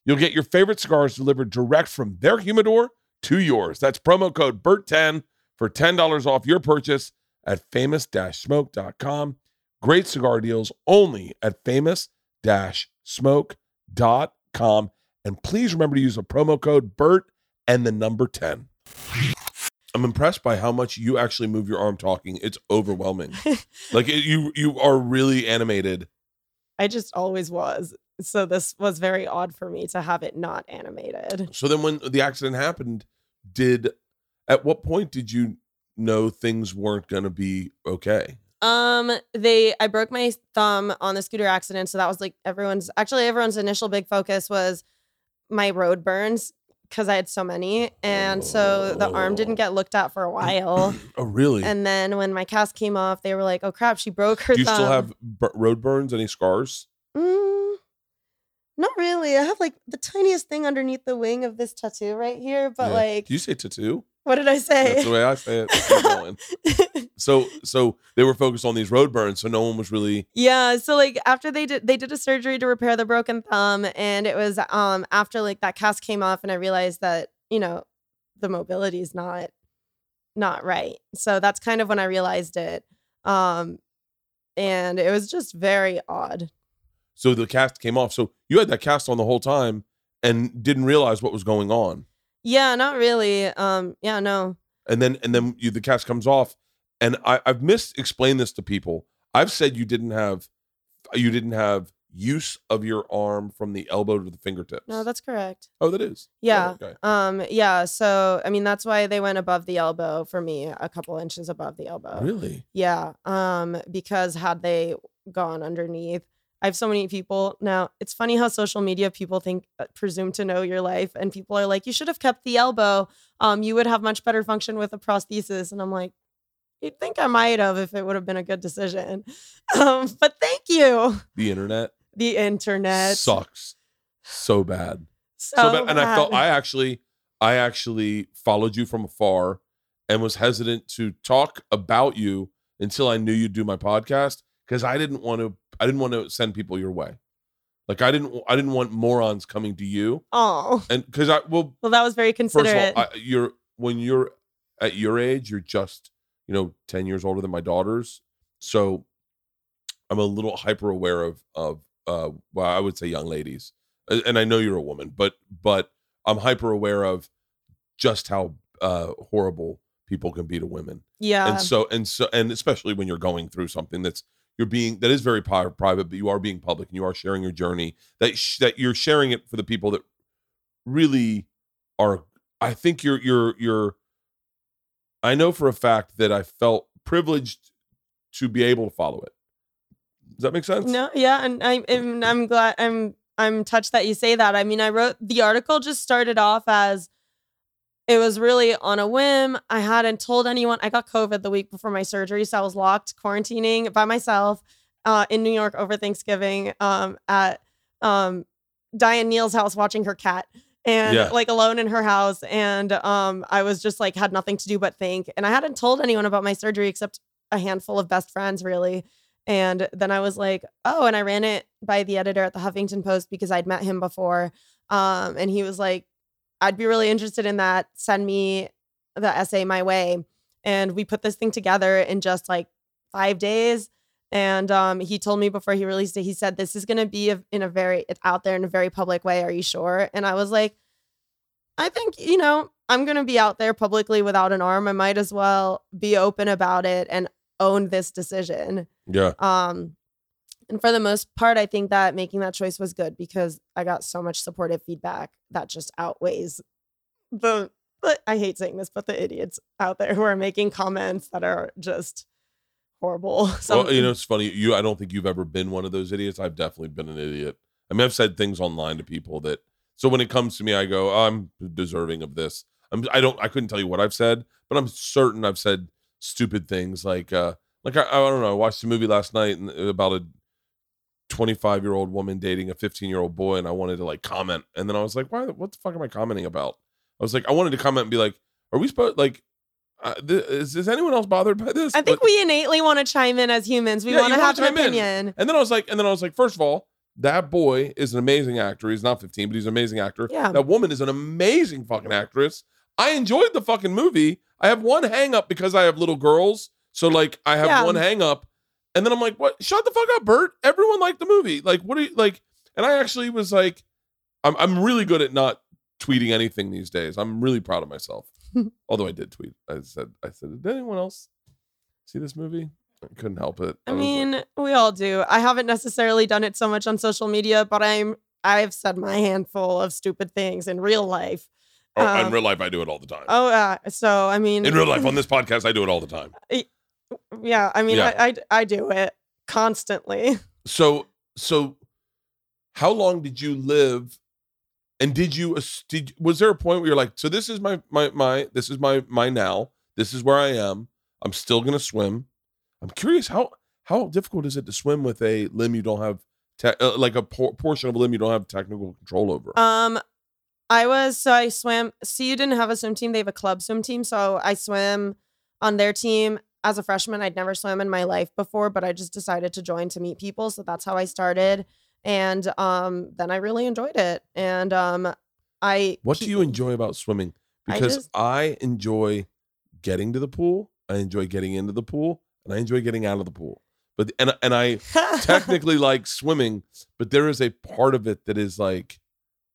You'll get your favorite cigars delivered direct from their humidor to yours. That's promo code B E R T ten for ten dollars off your purchase at famous dash smoke dot com. Great cigar deals only at famous dash smoke dot com. And please remember to use a promo code BERT and the number ten. I'm impressed by how much you actually move your arm talking. It's overwhelming. Like it, you, you are really animated. I just always was. So this was very odd for me to have it not animated. So then when the accident happened, did, at what point did you know things weren't going to be okay? Um, they, I broke my thumb on the scooter accident. So that was like everyone's, actually everyone's initial big focus was my road burns, because I had so many. And so the arm didn't get looked at for a while. Oh, really? And then when my cast came off, they were like, oh, crap, she broke her thumb. Do you thumb. still have b- road burns? Any scars? Mm, not really. I have like the tiniest thing underneath the wing of this tattoo right here. But yeah. like. Did you say tattoo? What did I say? That's the way I say it. so so they were focused on these road burns. So no one was really. Yeah. So like after they did, they did a surgery to repair the broken thumb. And it was um after like that cast came off and I realized that, you know, the mobility is not not right. So that's kind of when I realized it. Um, and it was just very odd. So the cast came off. So you had that cast on the whole time and didn't realize what was going on. Yeah, not really. Um, yeah, no. And then and then you, the cast comes off, and I, I've missed explain this to people. I've said you didn't have you didn't have use of your arm from the elbow to the fingertips. No, that's correct. Oh, that is. Yeah. Oh, okay. Um. Yeah. So I mean, that's why they went above the elbow for me, a couple inches above the elbow. Really? Yeah. Um. Because had they gone underneath. I have so many people now. It's funny how social media people think presume to know your life, and people are like, "You should have kept the elbow. Um, you would have much better function with a prosthesis." And I'm like, "You'd think I might have if it would have been a good decision." Um, but thank you. The internet. The internet sucks so bad. So, so bad. And bad. I felt I actually, I actually followed you from afar, and was hesitant to talk about you until I knew you'd do my podcast because I didn't want to. I didn't want to send people your way. Like I didn't, I didn't want morons coming to you. Oh, and cause I, well, well, that was very considerate. First of all, I, you're, when you're at your age, you're just, you know, ten years older than my daughters. So I'm a little hyper aware of, of, uh, well, I would say young ladies. And I know you're a woman, but, but I'm hyper aware of just how, uh, horrible people can be to women. Yeah. And so, and so, and especially when you're going through something that's, You're being that is very private, but you are being public, and you are sharing your journey. That sh- that you're sharing it for the people that really are. I think you're you're you're. I know for a fact that I felt privileged to be able to follow it. Does that make sense? No, yeah, and I, and I'm glad I'm I'm touched that you say that. I mean, I wrote the article just started off as. It was really on a whim. I hadn't told anyone. I got COVID the week before my surgery, so I was locked, quarantining by myself uh, in New York over Thanksgiving um, at um, Diane Neal's house watching her cat and yeah. like alone in her house. And um, I was just like had nothing to do but think. And I hadn't told anyone about my surgery except a handful of best friends, really. And then I was like, oh, and I ran it by the editor at the Huffington Post because I'd met him before. Um, and he was like, I'd be really interested in that. Send me the essay my way. And we put this thing together in just like five days. And um, he told me before he released it, he said, this is going to be a, in a very, it's out there in a very public way. Are you sure? And I was like, I think, you know, I'm going to be out there publicly without an arm. I might as well be open about it and own this decision. Yeah. Um, and for the most part, I think that making that choice was good because I got so much supportive feedback that just outweighs the, the, I hate saying this, but the idiots out there who are making comments that are just horrible. So, well, you know, it's funny. You, I don't think you've ever been one of those idiots. I've definitely been an idiot. I mean, I've said things online to people that, so when it comes to me, I go, oh, I'm deserving of this. I'm, I don't, I couldn't tell you what I've said, but I'm certain I've said stupid things like, uh, like, I, I don't know. I watched a movie last night and about a, twenty-five year old woman dating a fifteen year old boy, and I wanted to like comment, and then I was like, why, what the fuck am I commenting about? I was like, I wanted to comment and be like, are we supposed, like uh, th- is, is anyone else bothered by this? I think but, we innately want to chime in as humans. We yeah, want to have an opinion in. And then I was like and then I was like first of all, that boy is an amazing actor. He's not fifteen, but he's an amazing actor. Yeah. That woman is an amazing fucking actress. I enjoyed the fucking movie. I have one hang up because I have little girls, so like I have yeah. one hang up. And then I'm like, what? Shut the fuck up, Bert. Everyone liked the movie. Like, what are you like? And I actually was like, I'm I'm really good at not tweeting anything these days. I'm really proud of myself. Although I did tweet. I said, I said, did anyone else see this movie? I couldn't help it. I, I mean, like, we all do. I haven't necessarily done it so much on social media, but I'm I've said my handful of stupid things in real life. Oh, um, in real life, I do it all the time. Oh, uh, so I mean, in real life on this podcast, I do it all the time. I, Yeah, I mean, yeah. I, I I do it constantly. So so, how long did you live? And did you did was there a point where you're like, so this is my my my this is my my now. This is where I am. I'm still gonna swim. I'm curious how how difficult is it to swim with a limb you don't have te- uh, like a por- portion of a limb you don't have technical control over. Um, I was so I swam. C U didn't have a swim team. They have a club swim team, so I swim on their team. As a freshman, I'd never swam in my life before, but I just decided to join to meet people. So that's how I started. And um, then I really enjoyed it. And um, I. What do you enjoy about swimming? Because I, just, I enjoy getting to the pool. I enjoy getting into the pool, and I enjoy getting out of the pool. But and and I technically like swimming, but there is a part of it that is like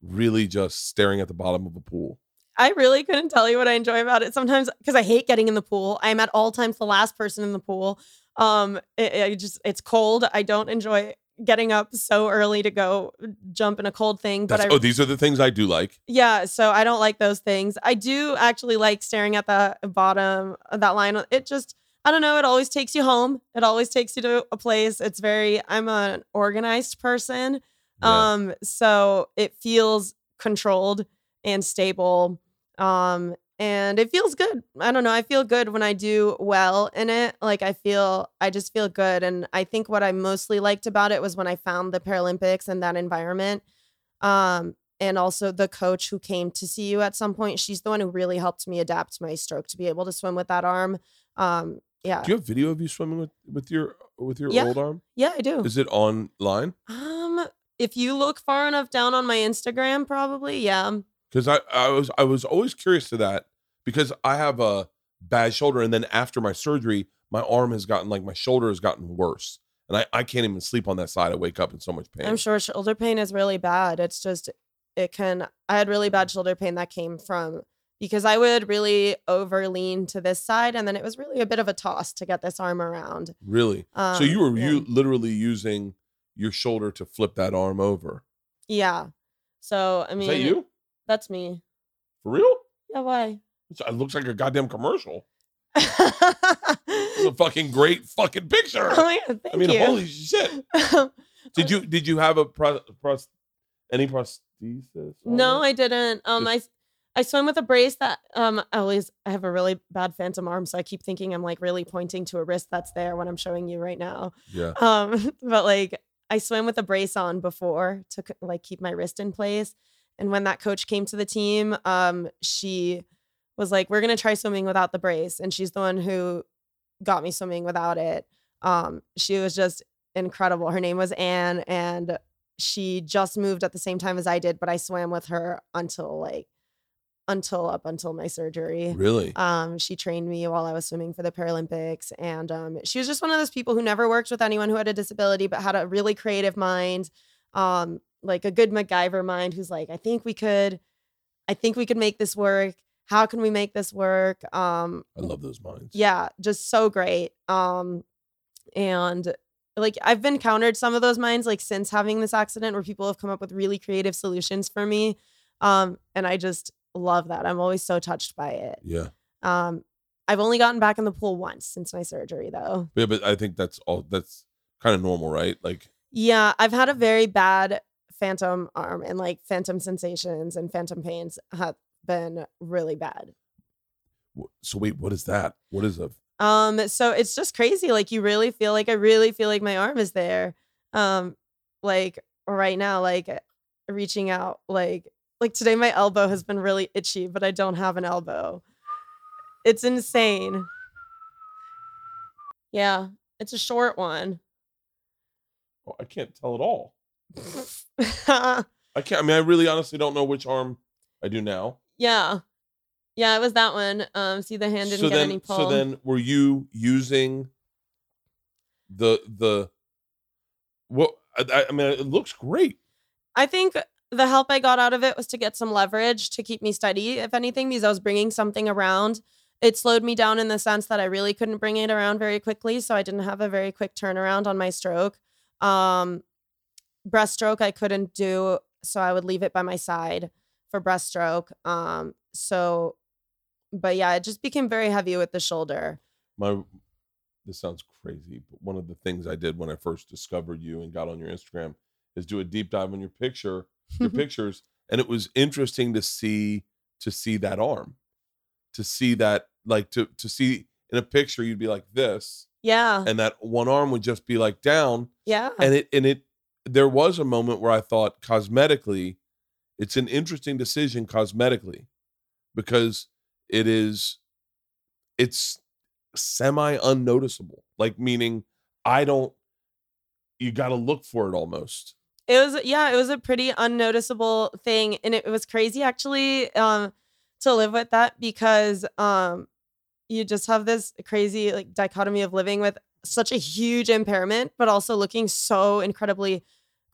really just staring at the bottom of a pool. I really couldn't tell you what I enjoy about it sometimes because I hate getting in the pool. I'm at all times the last person in the pool. Um, it, it just it's cold. I don't enjoy getting up so early to go jump in a cold thing. But I, oh, these are the things I do like. Yeah, so I don't like those things. I do actually like staring at the bottom of that line. It just, I don't know, it always takes you home. It always takes you to a place. It's very, I'm an organized person. Yeah. Um, so it feels controlled and stable. Um, and it feels good. I don't know. I feel good when I do well in it. Like I feel, I just feel good. And I think what I mostly liked about it was when I found the Paralympics and that environment. Um, and also the coach who came to C U at some point, she's the one who really helped me adapt my stroke to be able to swim with that arm. Um, yeah. Do you have video of you swimming with, with your, with your yeah. old arm? Yeah, I do. Is it online? Um, if you look far enough down on my Instagram, probably. Yeah. Because I, I was I was always curious to that because I have a bad shoulder. And then after my surgery, my arm has gotten like my shoulder has gotten worse. And I, I can't even sleep on that side. I wake up in so much pain. I'm sure shoulder pain is really bad. It's just it can I had really bad shoulder pain that came from because I would really over lean to this side. And then it was really a bit of a toss to get this arm around. Really? Um, so you were yeah. you literally using your shoulder to flip that arm over. Yeah. So, I mean. Is that you? That's me. For real? Yeah, why? It looks like a goddamn commercial. It's a fucking great fucking picture. Oh, yeah, thank I mean, you. Holy shit. Did you did you have a pro, pro, any prosthesis? No, I didn't. Um, Just, I I swim with a brace that um I always I have a really bad phantom arm, so I keep thinking I'm like really pointing to a wrist that's there when I'm showing you right now. Yeah. Um, but like I swam with a brace on before to like keep my wrist in place. And when that coach came to the team, um, she was like, we're going to try swimming without the brace. And she's the one who got me swimming without it. Um, she was just incredible. Her name was Anne, and she just moved at the same time as I did. But I swam with her until like until up until my surgery. Really? Um, she trained me while I was swimming for the Paralympics. And um, she was just one of those people who never worked with anyone who had a disability, but had a really creative mind. Um like a good MacGyver mind who's like, I think we could, I think we could make this work. How can we make this work? Um, I love those minds. Yeah. Just so great. Um, and like, I've encountered some of those minds, like since having this accident where people have come up with really creative solutions for me. Um, and I just love that. I'm always so touched by it. Yeah. Um, I've only gotten back in the pool once since my surgery though. Yeah. But I think that's all, that's kind of normal, right? Like, yeah, I've had a very bad phantom arm and like phantom sensations and phantom pains have been really bad. So wait, what is that? What is it? Um, so it's just crazy. Like you really feel like I really feel like my arm is there. Um, like right now, like reaching out, like like today my elbow has been really itchy, but I don't have an elbow. It's insane. Yeah, it's a short one. Well, I can't tell at all. I can't. I mean, I really, honestly don't know which arm I do now. Yeah, yeah, it was that one. Um, see, the hand didn't so get then, any pull. So then, were you using the the what? I, I mean, it looks great. I think the help I got out of it was to get some leverage to keep me steady, if anything, because I was bringing something around. It slowed me down in the sense that I really couldn't bring it around very quickly, so I didn't have a very quick turnaround on my stroke. Um. Breaststroke I couldn't do, so I would leave it by my side for breaststroke. Um, so, but yeah, it just became very heavy with the shoulder. My this sounds crazy, but one of the things I did when I first discovered you and got on your Instagram is do a deep dive on your picture, your pictures. And it was interesting to see, to see that arm, to see that, like to, to see in a picture, you'd be like this. Yeah. And that one arm would just be like down. Yeah. And it, and it, there was a moment where I thought cosmetically, it's an interesting decision cosmetically because it is, it's semi unnoticeable. Like meaning I don't, you got to look for it almost. It was, yeah, it was a pretty unnoticeable thing. And it was crazy actually um, to live with that because um, you just have this crazy like dichotomy of living with such a huge impairment, but also looking so incredibly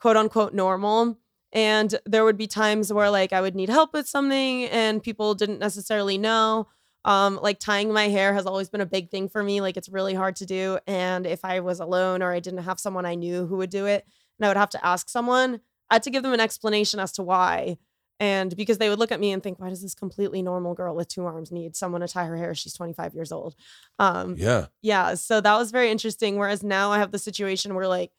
quote unquote normal. And there would be times where like I would need help with something and people didn't necessarily know. Um, like tying my hair has always been a big thing for me. Like it's really hard to do. And if I was alone or I didn't have someone I knew who would do it and I would have to ask someone, I had to give them an explanation as to why. And because they would look at me and think, why does this completely normal girl with two arms need someone to tie her hair? She's twenty-five years old. Um, yeah. Yeah. So that was very interesting. Whereas now I have the situation where like,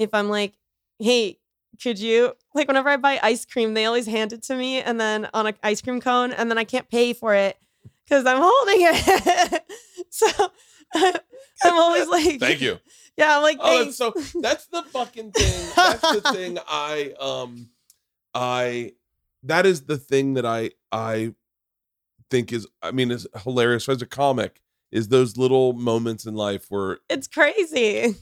if I'm like, hey, could you, like whenever I buy ice cream, they always hand it to me and then on an ice cream cone and then I can't pay for it because I'm holding it. So I'm always like, thank you. Yeah. I'm like, oh, that's so that's the fucking thing. That's the thing. I, um, I, that is the thing that I, I think is, I mean, is hilarious as a comic is those little moments in life where it's crazy.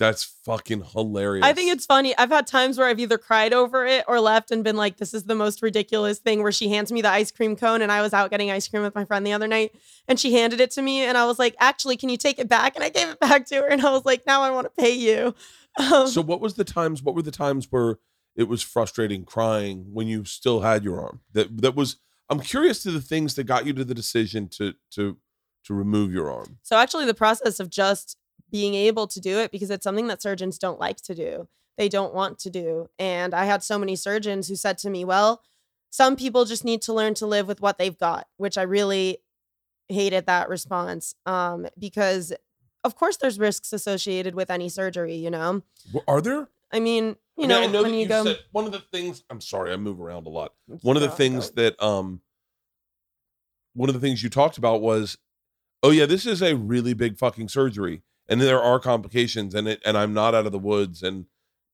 That's fucking hilarious. I think it's funny. I've had times where I've either cried over it or left and been like, this is the most ridiculous thing where she hands me the ice cream cone and I was out getting ice cream with my friend the other night and she handed it to me and I was like, actually, can you take it back? And I gave it back to her and I was like, now I want to pay you. Um, so what was the times, what were the times where it was frustrating crying when you still had your arm? That that was, I'm curious to the things that got you to the decision to to to remove your arm. So actually the process of just being able to do it because it's something that surgeons don't like to do. They don't want to do. And I had so many surgeons who said to me, well, some people just need to learn to live with what they've got, which I really hated that response um, because of course there's risks associated with any surgery, you know? Are there? I mean, you I mean, know, I know when you, you go. Said, one of the things, I'm sorry, I move around a lot. One of the things that, um, one of the things you talked about was, oh yeah, this is a really big fucking surgery. And there are complications and it, and I'm not out of the woods. And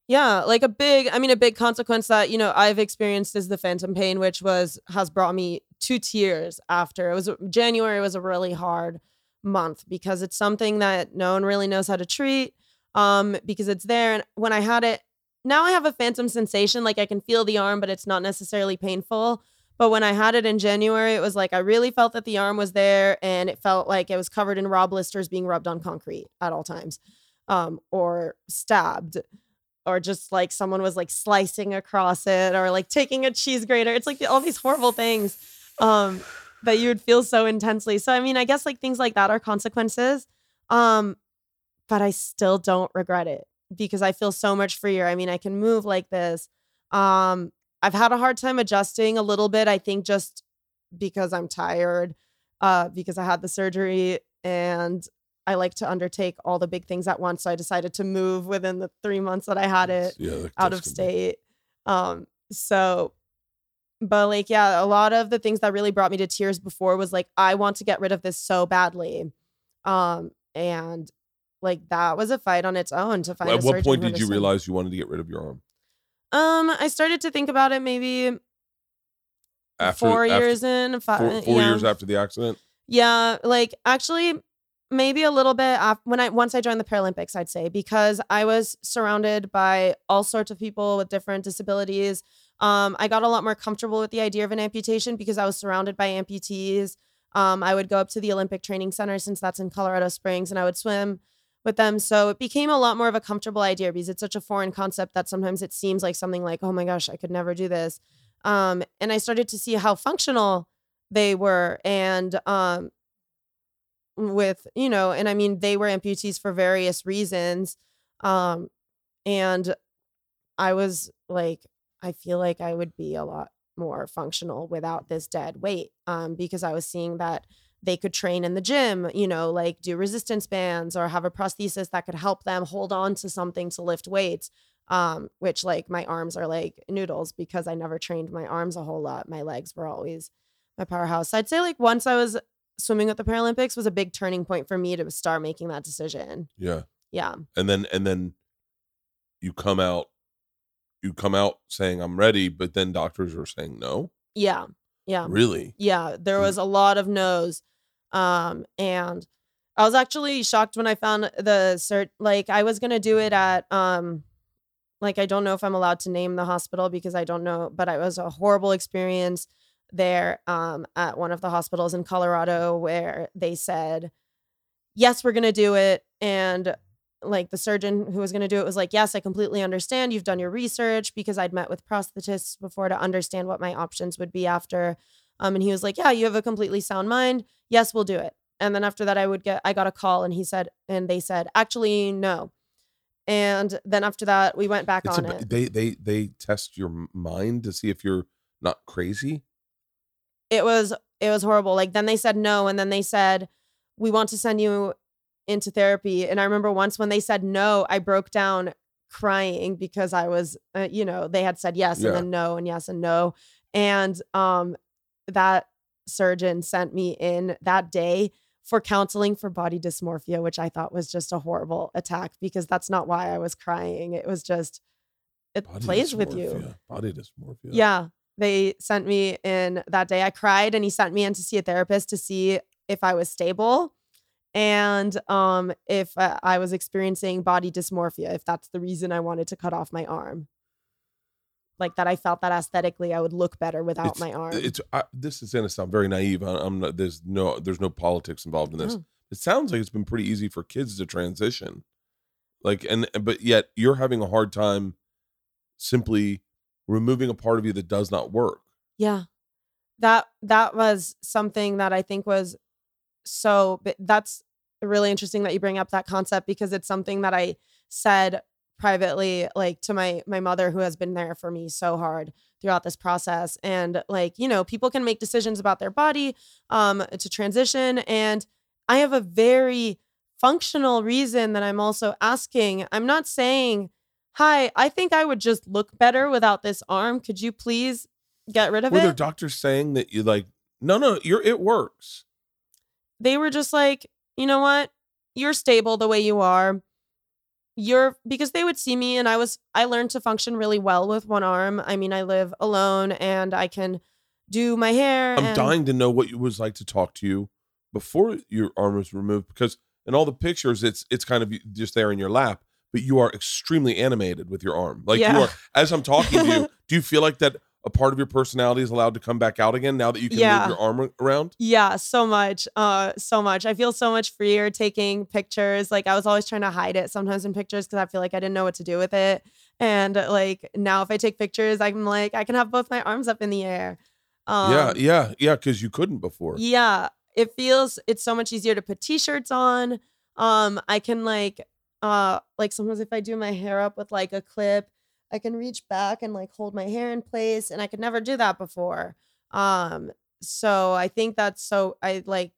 yeah, like a big, I mean, a big consequence that, you know, I've experienced is the phantom pain, which was, has brought me to tears after. It was January was a really hard month because it's something that no one really knows how to treat um, because it's there. And when I had it, now I have a phantom sensation, like I can feel the arm, but it's not necessarily painful. But when I had it in January, it was like I really felt that the arm was there and it felt like it was covered in raw blisters being rubbed on concrete at all times um, or stabbed or just like someone was like slicing across it or like taking a cheese grater. It's like the, all these horrible things um, that you would feel so intensely. So, I mean, I guess like things like that are consequences, um, but I still don't regret it because I feel so much freer. I mean, I can move like this. Um I've had a hard time adjusting a little bit, I think just because I'm tired, uh, because I had the surgery and I like to undertake all the big things at once. So I decided to move within the three months that I had it yeah, out of state. Um, so, but like, yeah, a lot of the things that really brought me to tears before was like, I want to get rid of this so badly. Um, and like, that was a fight on its own to find a surgeon. At what point did you realize you wanted to get rid of your arm? Um, I started to think about it maybe after, four after, years in. Five, four four yeah. years after the accident? Yeah, like actually maybe a little bit after, when I once I joined the Paralympics, I'd say, because I was surrounded by all sorts of people with different disabilities. Um, I got a lot more comfortable with the idea of an amputation because I was surrounded by amputees. Um, I would go up to the Olympic Training Center since that's in Colorado Springs and I would swim with them. So it became a lot more of a comfortable idea because it's such a foreign concept that sometimes it seems like something like, oh my gosh, I could never do this. Um, and I started to see how functional they were. And um, with, you know, and I mean, they were amputees for various reasons. Um, and I was like, I feel like I would be a lot more functional without this dead weight um, because I was seeing that they could train in the gym, you know, like do resistance bands or have a prosthesis that could help them hold on to something to lift weights. Um, which like my arms are like noodles because I never trained my arms a whole lot. My legs were always my powerhouse. So I'd say like once I was swimming at the Paralympics was a big turning point for me to start making that decision. Yeah. Yeah. And then, and then you come out, you come out saying I'm ready, but then doctors are saying no. Yeah. Yeah. Really? Yeah. There was a lot of no's. Um, and I was actually shocked when I found the cert, like I was going to do it at, um, like, I don't know if I'm allowed to name the hospital because I don't know, but it was a horrible experience there um, at one of the hospitals in Colorado where they said, yes, we're going to do it. And like the surgeon who was going to do it was like, yes, I completely understand. You've done your research because I'd met with prosthetists before to understand what my options would be after. Um, and he was like, yeah, you have a completely sound mind. Yes, we'll do it. And then after that, I would get I got a call and he said and they said, actually, no. And then after that, we went back it's on a, it. They they they test your mind to see if you're not crazy. It was it was horrible. Like then they said no, and then they said we want to send you into therapy. And I remember once when they said no, I broke down crying because I was, uh, you know, they had said yes yeah. and then no and yes and no, and um, that surgeon sent me in that day for counseling for body dysmorphia, which I thought was just a horrible attack because that's not why I was crying. It was just, it body plays dysmorphia. With you. Body dysmorphia. Yeah. They sent me in that day. I cried and he sent me in to see a therapist to see if I was stable and um, if I, I was experiencing body dysmorphia, if that's the reason I wanted to cut off my arm. Like that I felt that aesthetically I would look better without it's, my arm. It's I, this is going to sound very naive. I, I'm not, there's no there's no politics involved in this. Oh. It sounds like it's been pretty easy for kids to transition. Like and but yet you're having a hard time simply removing a part of you that does not work. Yeah. That that was something that I think was so that's really interesting that you bring up that concept because it's something that I said privately, like to my my mother, who has been there for me so hard throughout this process. And like, you know, people can make decisions about their body um, to transition. And I have a very functional reason that I'm also asking. I'm not saying, hi, I think I would just look better without this arm. Could you please get rid of it? Were there doctors saying that you like, no, no, you're it works? They were just like, you know what? You're stable the way you are. You're because they would see me and I was I learned to function really well with one arm. I mean, I live alone and I can do my hair. I'm and... dying to know what it was like to talk to you before your arm was removed, because in all the pictures, it's it's kind of just there in your lap. But you are extremely animated with your arm. Like yeah. you are. As I'm talking to you, do you feel like that a part of your personality is allowed to come back out again now that you can yeah. move your arm around? Yeah, so much. Uh, so much. I feel so much freer taking pictures. Like I was always trying to hide it sometimes in pictures because I feel like I didn't know what to do with it. And like now if I take pictures, I'm like, I can have both my arms up in the air. Um, yeah, yeah, yeah. Because you couldn't before. Yeah. It feels, it's so much easier to put t-shirts on. Um, I can like, uh, like sometimes if I do my hair up with like a clip, I can reach back and like hold my hair in place, and I could never do that before. Um, so I think that's so I like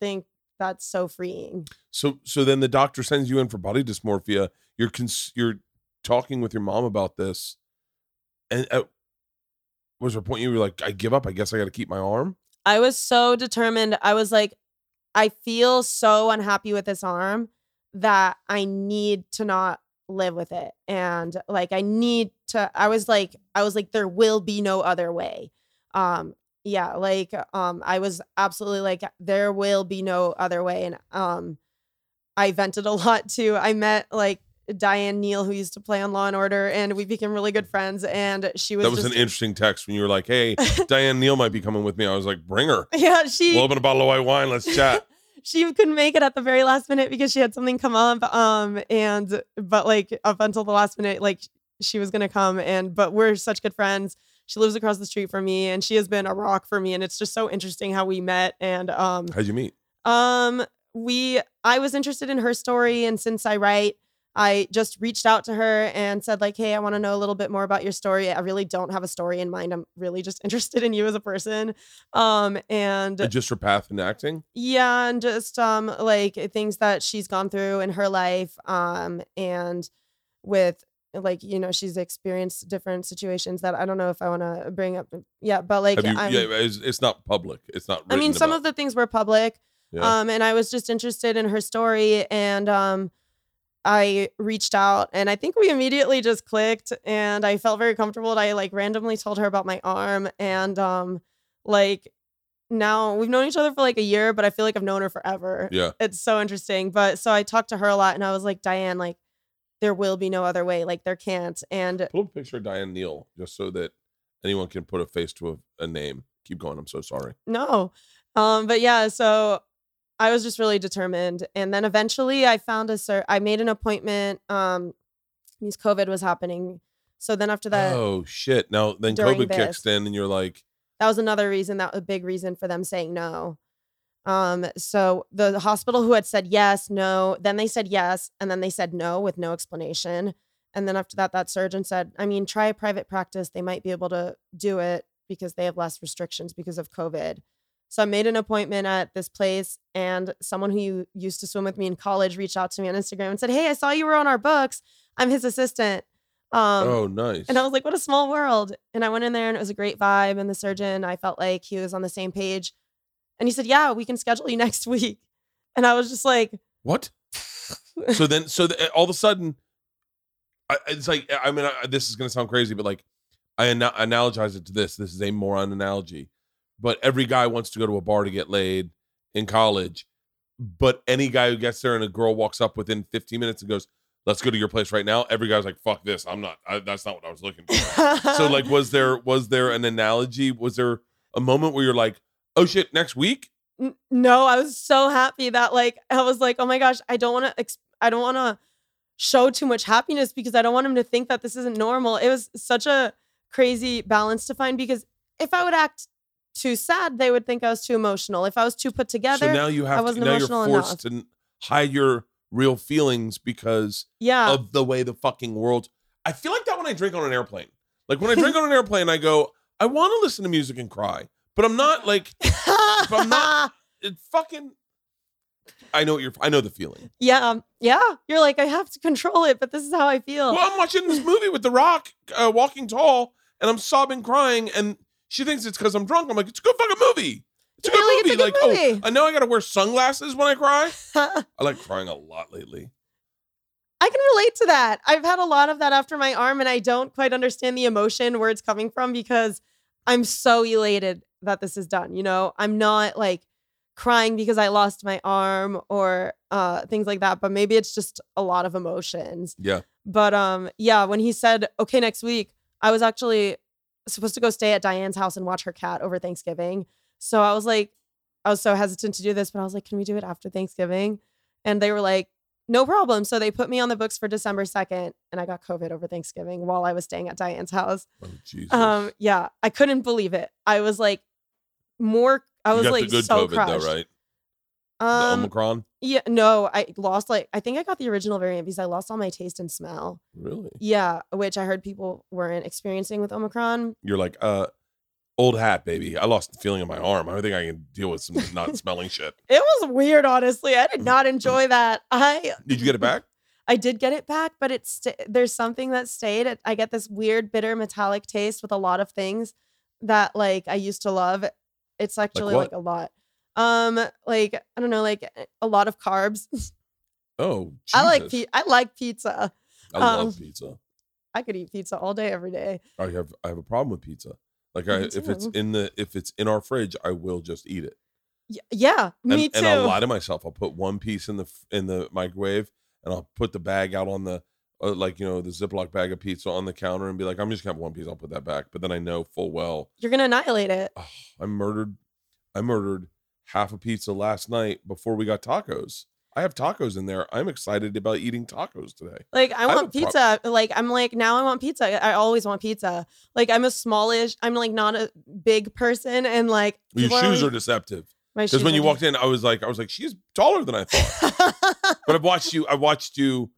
think that's so freeing. So so then the doctor sends you in for body dysmorphia. You're cons- you're talking with your mom about this, and at, was there a point you were like, I give up? I guess I got to keep my arm. I was so determined. I was like, I feel so unhappy with this arm that I need to not live with it. And like, I need to, I was like, I was like, there will be no other way. Um, yeah. Like, um, I was absolutely like, there will be no other way. And, um, I vented a lot too. I met like Diane Neal, who used to play on Law and Order, and we became really good friends. And she was, that was just an interesting text when you were like, hey, Diane Neal might be coming with me. I was like, bring her. Yeah. She we'll open a bottle of white wine. Let's chat. She couldn't make it at the very last minute because she had something come up. Um, and, but like up until the last minute, like she was going to come and, but we're such good friends. She lives across the street from me and she has been a rock for me. And it's just so interesting how we met. And, um, how'd you meet? Um, we, I was interested in her story. And since I write, I just reached out to her and said, like, hey, I want to know a little bit more about your story. I really don't have a story in mind. I'm really just interested in you as a person. Um, and but just her path in acting. Yeah. And just um, like things that she's gone through in her life. Um, and with like, you know, she's experienced different situations that I don't know if I want to bring up. Yeah. But like, you, yeah, it's, it's not public. It's not. I mean, some about. of the things were public. Yeah. Um, and I was just interested in her story, and um, I reached out, and I think we immediately just clicked, and I felt very comfortable. And I like randomly told her about my arm, and um, like now we've known each other for like a year, but I feel like I've known her forever. Yeah, it's so interesting. But so I talked to her a lot, and I was like, Diane, like there will be no other way. Like there can't. And pull a picture of Diane Neal just so that anyone can put a face to a, a name. Keep going. I'm so sorry. No, um, but yeah, so. I was just really determined. And then eventually I found a cert. I made an appointment. Um, because COVID was happening. So then after that. Oh, shit. Now, then COVID this, kicks in and you're like. That was another reason. That was a big reason for them saying no. Um, so the hospital who had said yes, no, then they said yes. And then they said no with no explanation. And then after that, that surgeon said, I mean, try a private practice. They might be able to do it because they have less restrictions because of COVID. So I made an appointment at this place, and someone who used to swim with me in college reached out to me on Instagram and said, hey, I saw you were on our books. I'm his assistant. Um, oh, nice. And I was like, what a small world. And I went in there, and it was a great vibe. And the surgeon, I felt like he was on the same page. And he said, yeah, we can schedule you next week. And I was just like. What? so then so the, all of a sudden, I, it's like, I mean, I, this is going to sound crazy, but like I an- analogize it to this. This is a moron analogy. But every guy wants to go to a bar to get laid in college. But any guy who gets there and a girl walks up within fifteen minutes and goes, let's go to your place right now. Every guy's like, fuck this. I'm not, I, that's not what I was looking for. So like, was there, was there an analogy? Was there a moment where you're like, oh shit, next week? No, I was so happy that like, I was like, oh my gosh, I don't want to, exp- I don't want to show too much happiness because I don't want him to think that this isn't normal. It was such a crazy balance to find because if I would act too sad, they would think I was too emotional. If I was too put together, so now you have I wasn't to, now emotional you're forced enough. To hide your real feelings because yeah. of the way the fucking world. I feel like that when I drink on an airplane. Like when I drink on an airplane, I go, I want to listen to music and cry, but I'm not like, if I'm not it fucking. I know what you're. I know the feeling. Yeah, yeah. You're like, I have to control it, but this is how I feel. Well, I'm watching this movie with The Rock, uh, Walking Tall, and I'm sobbing, crying, and. She thinks it's because I'm drunk. I'm like, it's a good fucking movie. It's a yeah, good movie. Like, like movie. Oh, I know I got to wear sunglasses when I cry. I like crying a lot lately. I can relate to that. I've had a lot of that after my arm, and I don't quite understand the emotion where it's coming from because I'm so elated that this is done. You know, I'm not like crying because I lost my arm or uh, things like that, but maybe it's just a lot of emotions. Yeah. But um, yeah, when he said, okay, next week, I was actually supposed to go stay at Diane's house and watch her cat over Thanksgiving. So I was like, I was so hesitant to do this, but I was like, can we do it after Thanksgiving? And they were like, no problem. So they put me on the books for December second, and I got COVID over Thanksgiving while I was staying at Diane's house. Oh, Jesus. Um, yeah, I couldn't believe it. I was like, more, I was like, so crushed. You got the good COVID though, right? Um, the Omicron? Yeah, no, I lost like, I think I got the original variant because I lost all my taste and smell. Really? Yeah, which I heard people weren't experiencing with Omicron. You're like, uh, old hat, baby. I lost the feeling in my arm. I think I can deal with some not smelling shit. It was weird, honestly. I did not enjoy that. I Did you get it back? I did get it back, but it's st- there's something that stayed. I get this weird, bitter, metallic taste with a lot of things that like I used to love. It's actually like, like a lot. Um, like, I don't know, like a lot of carbs. Oh, Jesus. I like, pe- I like pizza. I um, love pizza. I could eat pizza all day, every day. I have, I have a problem with pizza. Like I, if it's in the, if it's in our fridge, I will just eat it. Y- yeah. Me and, too. And I'll lie to myself. I'll put one piece in the, in the microwave, and I'll put the bag out on the, uh, like, you know, the Ziploc bag of pizza on the counter and be like, I'm just gonna have one piece. I'll put that back. But then I know full well. You're going to annihilate it. Oh, I murdered, I murdered. half a pizza last night before we got tacos. I have tacos in there. I'm excited about eating tacos today. Like I want I pizza. Pro- like I'm like, now I want pizza. I always want pizza. Like I'm a smallish, I'm like not a big person. And like, your shoes are, like, are deceptive. Because when you walked in, I was like, I was like, she's taller than I thought. But I've watched you, I watched you.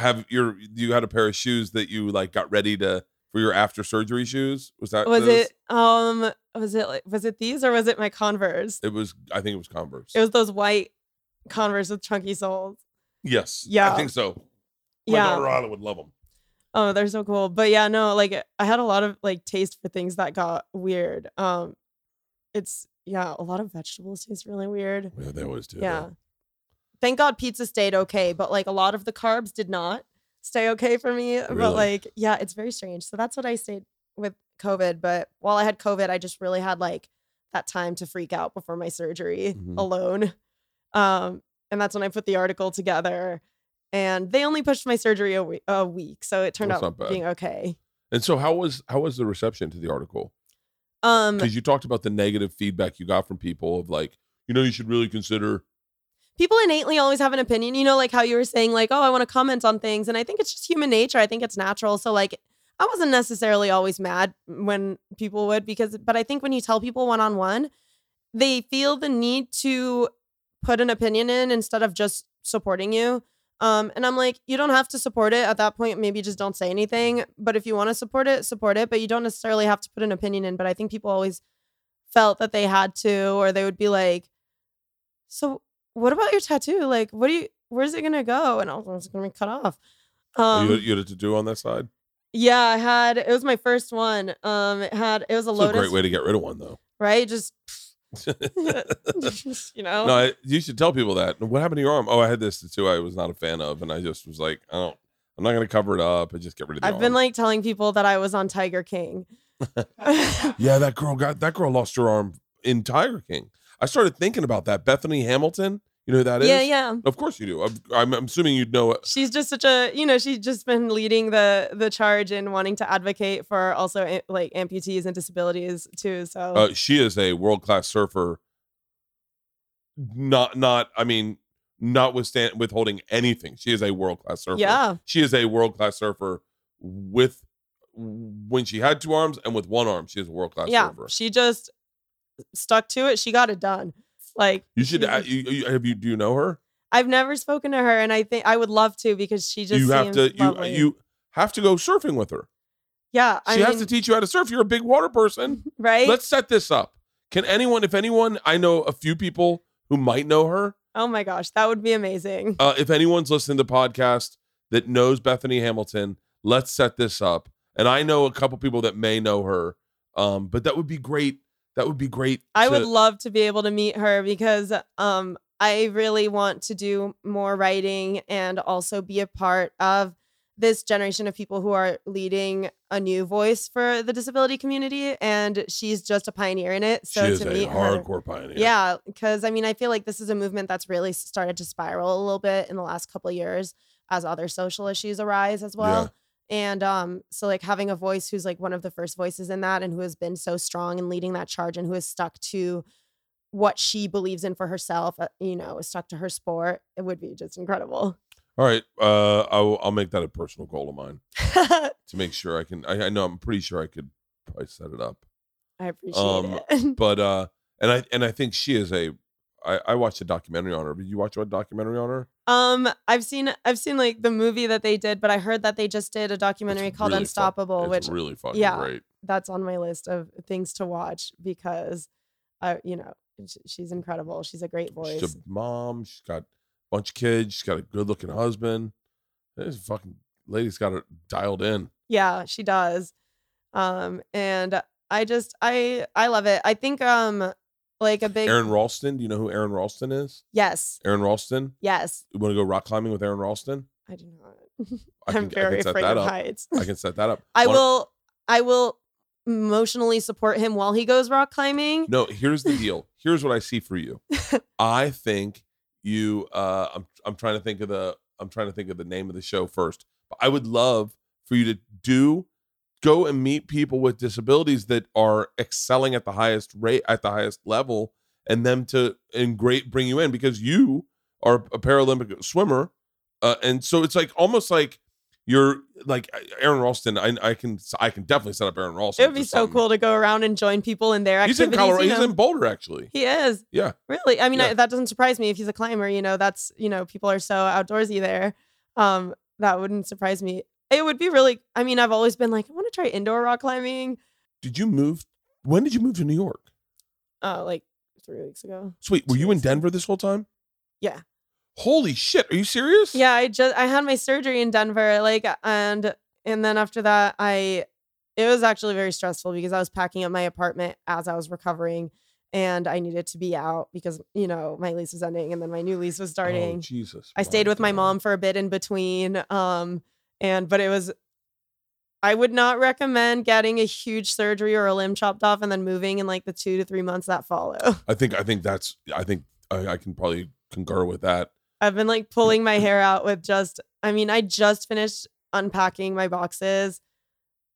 have your you had a pair of shoes that you like got ready to for your after surgery shoes? Was that was those? it? Um, was it like was it these or was it my Converse? It was. I think it was Converse. It was those white Converse with chunky soles. Yes. Yeah. I think so. My yeah. daughter Anna would love them. Oh, they're so cool. But yeah, no, like I had a lot of like taste for things that got weird. Um, it's yeah, a lot of vegetables taste really weird. Yeah, they always do. Yeah. Though. Thank God pizza stayed okay, but like a lot of the carbs did not stay okay for me. Really? But like, yeah, it's very strange. So that's what I stayed with COVID. But while I had COVID, I just really had like that time to freak out before my surgery mm-hmm. alone. Um, and that's when I put the article together. And they only pushed my surgery a week, a week so it turned that's out being okay. And so, how was how was the reception to the article? Um, because you talked about the negative feedback you got from people of like, you know, you should really consider. People innately always have an opinion, you know, like how you were saying, like, oh, I want to comment on things, and I think it's just human nature. I think it's natural. So, like, I wasn't necessarily always mad when people would because, but I think when you tell people one on one, they feel the need to put an opinion in instead of just supporting you. Um, and I'm like, you don't have to support it at that point. Maybe just don't say anything. But if you want to support it, support it. But you don't necessarily have to put an opinion in. But I think people always felt that they had to, or they would be like, so what about your tattoo? Like, what do you, where's it going to go? And I was going to be cut off. Um, you, you had a tattoo on that side? Yeah, I had, it was my first one. Um, it had, it was a it's lotus. It's a great way to get rid of one though. Right? Just, you know, no, I, you should tell people that. What happened to your arm? Oh, I had this tattoo I was not a fan of, and I just was like, I don't, I'm not gonna cover it up. I just get rid of the I've arm. Been like telling people that I was on Tiger King. Yeah, that girl got that girl lost her arm in Tiger King. I started thinking about that. Bethany Hamilton, you know who that is? Yeah, yeah. Of course you do. I'm, I'm, I'm assuming you'd know it. She's just such a, you know, she's just been leading the the charge in wanting to advocate for also like amputees and disabilities too. So uh, she is a world class surfer. Not, not. I mean, not withstand, withholding anything. She is a world class surfer. Yeah. She is a world class surfer with when she had two arms and with one arm. She is a world class yeah, surfer. Yeah. She just stuck to it. She got it done. Like you should uh, you, you, have you do you know her? I've never spoken to her, and I think I would love to because she just you have seems to lovely. you you have to go surfing with her. Yeah, I she mean, has to teach you how to surf. You're a big water person, right? Let's set this up. Can anyone, if anyone, I know a few people who might know her. Oh my gosh, that would be amazing. Uh, if anyone's listening to the podcast that knows Bethany Hamilton, let's set this up. And I know a couple people that may know her, um, but that would be great. That would be great. I to- would love to be able to meet her because um, I really want to do more writing and also be a part of this generation of people who are leading a new voice for the disability community. And she's just a pioneer in it. So she is to a meet hardcore her, pioneer. Yeah, because I mean, I feel like this is a movement that's really started to spiral a little bit in the last couple of years as other social issues arise as well. Yeah. And um, so like having a voice who's like one of the first voices in that and who has been so strong in leading that charge and who has stuck to what she believes in for herself, you know, stuck to her sport. It would be just incredible. All right. Uh, I'll, I'll make that a personal goal of mine to make sure I can. I, I know I'm pretty sure I could probably set it up. I appreciate um, it. But uh, and I and I think she is a I, I watched a documentary on her. Did you watch a documentary on her? Um, I've seen, I've seen like the movie that they did, but I heard that they just did a documentary it's called really Unstoppable, fun. It's which really fucking yeah, great. That's on my list of things to watch because, uh, you know, she's incredible. She's a great voice. She's a mom. She's got a bunch of kids. She's got a good looking husband. This fucking lady's got her dialed in. Yeah, she does. Um, and I just, I, I love it. I think, um, Like a big Aaron Ralston. Do you know who Aaron Ralston is? Yes. Aaron Ralston? Yes. You want to go rock climbing with Aaron Ralston? I do not. I can, I'm very I afraid of up. heights. I can set that up. I Wanna... will I will emotionally support him while he goes rock climbing. No, here's the deal. Here's what I see for you. I think you uh I'm I'm trying to think of the I'm trying to think of the name of the show first. But I would love for you to do go and meet people with disabilities that are excelling at the highest rate, at the highest level, and them to and great bring you in because you are a Paralympic swimmer, uh, and so it's like almost like you're like Aaron Ralston. I, I can I can definitely set up Aaron Ralston. It would be so cool to go around and join people in their activities. He's in Colorado. You know? He's in Boulder, actually. He is. Yeah. Really? I mean, yeah. I, that doesn't surprise me if he's a climber. You know, that's you know people are so outdoorsy there. Um, that wouldn't surprise me. It would be really, I mean, I've always been like, I want to try indoor rock climbing. Did you move? When did you move to New York? Uh, like three weeks ago. Sweet. Were you in Denver this whole time? Yeah. Holy shit. Are you serious? Yeah. I just, I had my surgery in Denver. Like, and, and then after that, I, it was actually very stressful because I was packing up my apartment as I was recovering and I needed to be out because, you know, my lease was ending and then my new lease was starting. Oh, Jesus. I stayed with God. my mom for a bit in between. Um, and, but it was, I would not recommend getting a huge surgery or a limb chopped off and then moving in like the two to three months that follow. I think, I think that's, I think I, I can probably concur with that. I've been like pulling my hair out with just, I mean, I just finished unpacking my boxes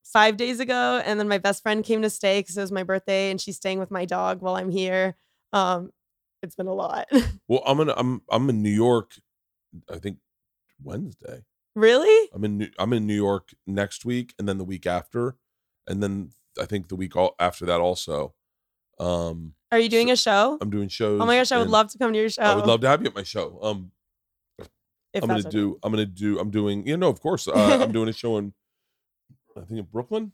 five days ago. And then my best friend came to stay because it was my birthday and she's staying with my dog while I'm here. Um, it's been a lot. Well, I'm gonna, I'm, I'm in New York, I think Wednesday. Really? I'm in New, I'm in New York next week and then the week after and then I think the week all, after that also. Um, Are you doing so, a show? I'm doing shows. Oh my gosh, I would love to come to your show. I would love to have you at my show. Um, if I'm going to do, okay. I'm going to do, I'm doing, you know, of course, uh, I'm doing a show in, I think in Brooklyn.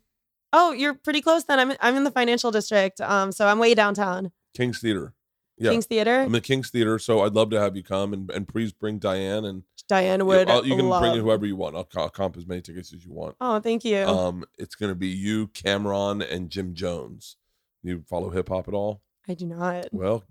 Oh, you're pretty close then. I'm, I'm in the financial district. Um, so I'm way downtown. King's Theater. Yeah. King's Theater. I'm at King's Theater, so I'd love to have you come and, and please bring Diane and Diane would. You, you can love. bring whoever you want. I'll, I'll comp as many tickets as you want. Oh, thank you. Um, it's gonna be you, Cam'ron, and Jim Jones. You follow hip hop at all? I do not. Well,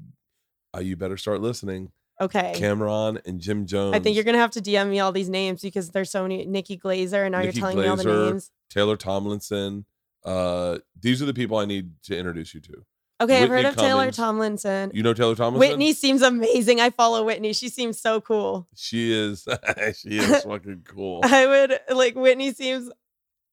uh, you better start listening. Okay. Cam'ron and Jim Jones. I think you're gonna have to D M me all these names because there's so many. Nikki Glaser, and now Nikki you're telling Glaser, me all the names. Taylor Tomlinson. Uh, these are the people I need to introduce you to. Okay, Whitney I've heard of Cummins. Taylor Tomlinson. You know Taylor Tomlinson? Whitney seems amazing. I follow Whitney. She seems so cool. She is. She is fucking cool. I would, like, Whitney seems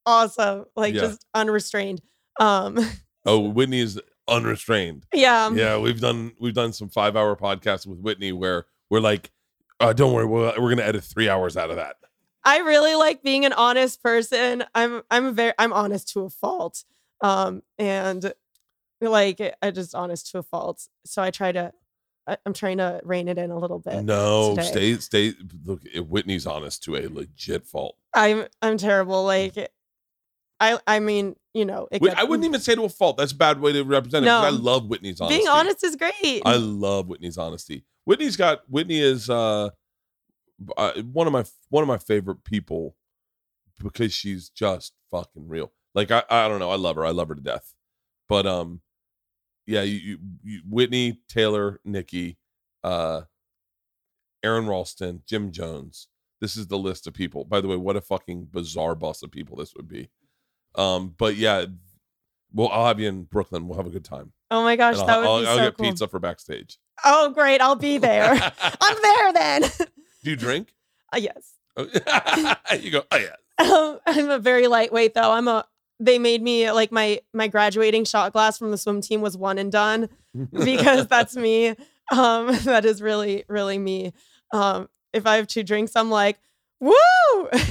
awesome. Like, yeah. just unrestrained. Um, oh, Whitney is unrestrained. Yeah. Yeah, we've done we've done some five-hour podcasts with Whitney where we're like, uh, don't worry, we're, we're going to edit three hours out of that. I really like being an honest person. I'm I'm very I'm honest to a fault. Um, and... Like, I just honest to a fault. So I try to, I, I'm trying to rein it in a little bit. No, today. stay, stay. Look, Whitney's honest to a legit fault. I'm, I'm terrible. Like, I, I mean, you know, it Wait, gets, I wouldn't even say to a fault. That's a bad way to represent no. it. I love Whitney's honesty. Being honest is great. I love Whitney's honesty. Whitney's got, Whitney is, uh, uh, one of my, one of my favorite people because she's just fucking real. Like, I, I don't know. I love her. I love her to death. But, um, Yeah, you, you, you, Whitney, Taylor, Nikki, uh, Aaron Ralston, Jim Jones. This is the list of people. By the way, what a fucking bizarre bus of people this would be. Um, but yeah, well, I'll have you in Brooklyn. We'll have a good time. Oh my gosh, that would I'll, be I'll, so I'll get cool. pizza for backstage. Oh great, I'll be there. I'm there then. Do you drink? Uh, yes. You go. Oh yeah. Um, I'm a very lightweight though. I'm a. They made me like my my graduating shot glass from the swim team was one and done because that's me. Um, that is really, really me. Um, if I have two drinks, I'm like, woo.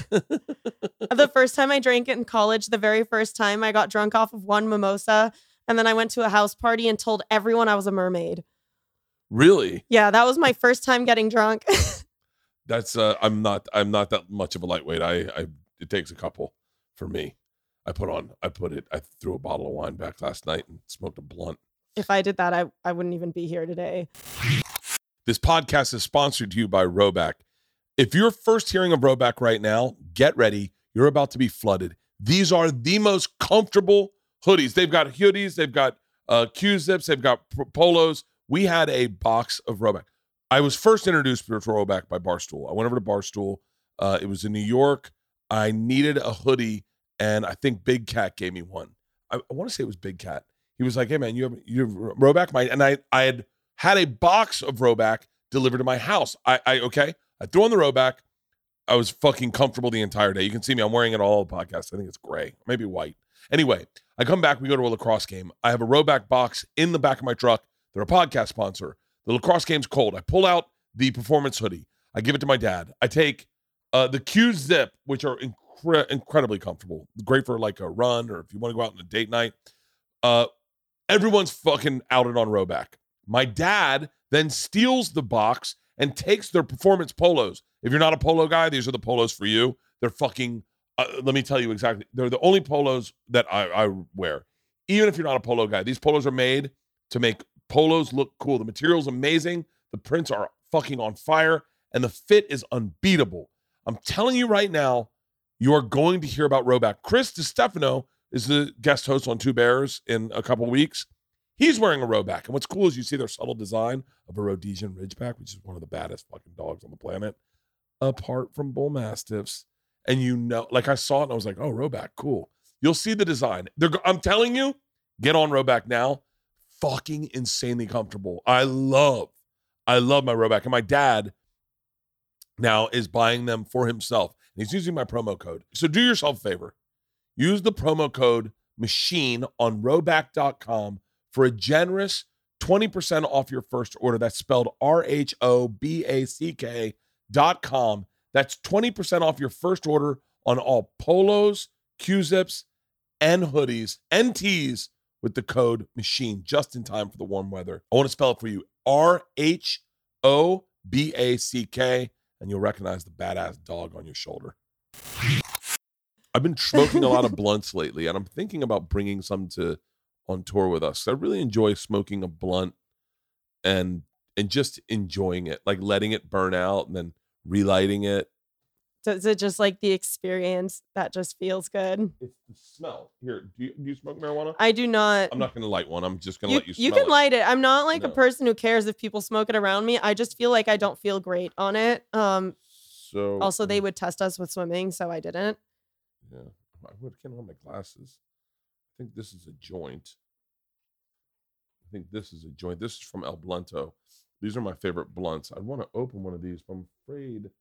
The first time I drank it in college, the very first time I got drunk off of one mimosa. And then I went to a house party and told everyone I was a mermaid. Really? Yeah, that was my first time getting drunk. That's uh, I'm not I'm not that much of a lightweight. I, I it takes a couple for me. I put on, I put it, I threw a bottle of wine back last night and smoked a blunt. If I did that, I, I wouldn't even be here today. This podcast is sponsored to you by Rhoback. If you're first hearing of Rhoback right now, get ready. You're about to be flooded. These are the most comfortable hoodies. They've got hoodies. They've got uh, Q-zips. They've got polos. We had a box of Rhoback. I was first introduced to Rhoback by Barstool. I went over to Barstool. Uh, it was in New York. I needed a hoodie. And I think Big Cat gave me one. I, I want to say it was Big Cat. He was like, hey, man, you have, you have Rhoback? My, and I, I had had a box of Rhoback delivered to my house. I, I okay, I threw on the Rhoback. I was fucking comfortable the entire day. You can see me. I'm wearing it all the podcast. I think it's gray, maybe white. Anyway, I come back. We go to a lacrosse game. I have a Rhoback box in the back of my truck. They're a podcast sponsor. The lacrosse game's cold. I pull out the performance hoodie. I give it to my dad. I take uh, the Q-zip, which are incredible. Incredibly comfortable, great for like a run or if you want to go out on a date night. Uh, everyone's fucking outed on Rhoback. My dad then steals the box and takes their performance polos. If you're not a polo guy, these are the polos for you. They're fucking, uh, let me tell you exactly. They're the only polos that I, I wear. Even if you're not a polo guy, these polos are made to make polos look cool. The material's amazing. The prints are fucking on fire. And the fit is unbeatable. I'm telling you right now, you are going to hear about Rhoback. Chris DiStefano is the guest host on Two Bears in a couple weeks. He's wearing a Rhoback. And what's cool is you see their subtle design of a Rhodesian Ridgeback, which is one of the baddest fucking dogs on the planet, apart from bull mastiffs. And you know, like I saw it and I was like, oh, Rhoback, cool. You'll see the design. They're, I'm telling you, get on Rhoback now. Fucking insanely comfortable. I love, I love my Rhoback. And my dad now is buying them for himself. And he's using my promo code. So do yourself a favor. Use the promo code MACHINE on Rhoback dot com for a generous twenty percent off your first order. That's spelled R H O B A C K dot com. That's twenty percent off your first order on all polos, Q-zips, and hoodies, and tees with the code MACHINE, just in time for the warm weather. I want to spell it for you. R H O B A C K, and you'll recognize the badass dog on your shoulder. I've been smoking a lot of blunts lately, and I'm thinking about bringing some to... on tour with us. I really enjoy smoking a blunt and and just enjoying it, like letting it burn out and then relighting it. So is it just like the experience that just feels good? It's the smell. Here, do you, do you smoke marijuana? I do not. I'm not going to light one. I'm just going to let you smell You can it. light it. I'm not like no. a person who cares if people smoke it around me. I just feel like I don't feel great on it. Um, so also, they would test us with swimming, so I didn't. Yeah. I would have on my glasses. I think this is a joint. I think this is a joint. This is from El Blunto. These are my favorite blunts. I'd want to open one of these, but I'm afraid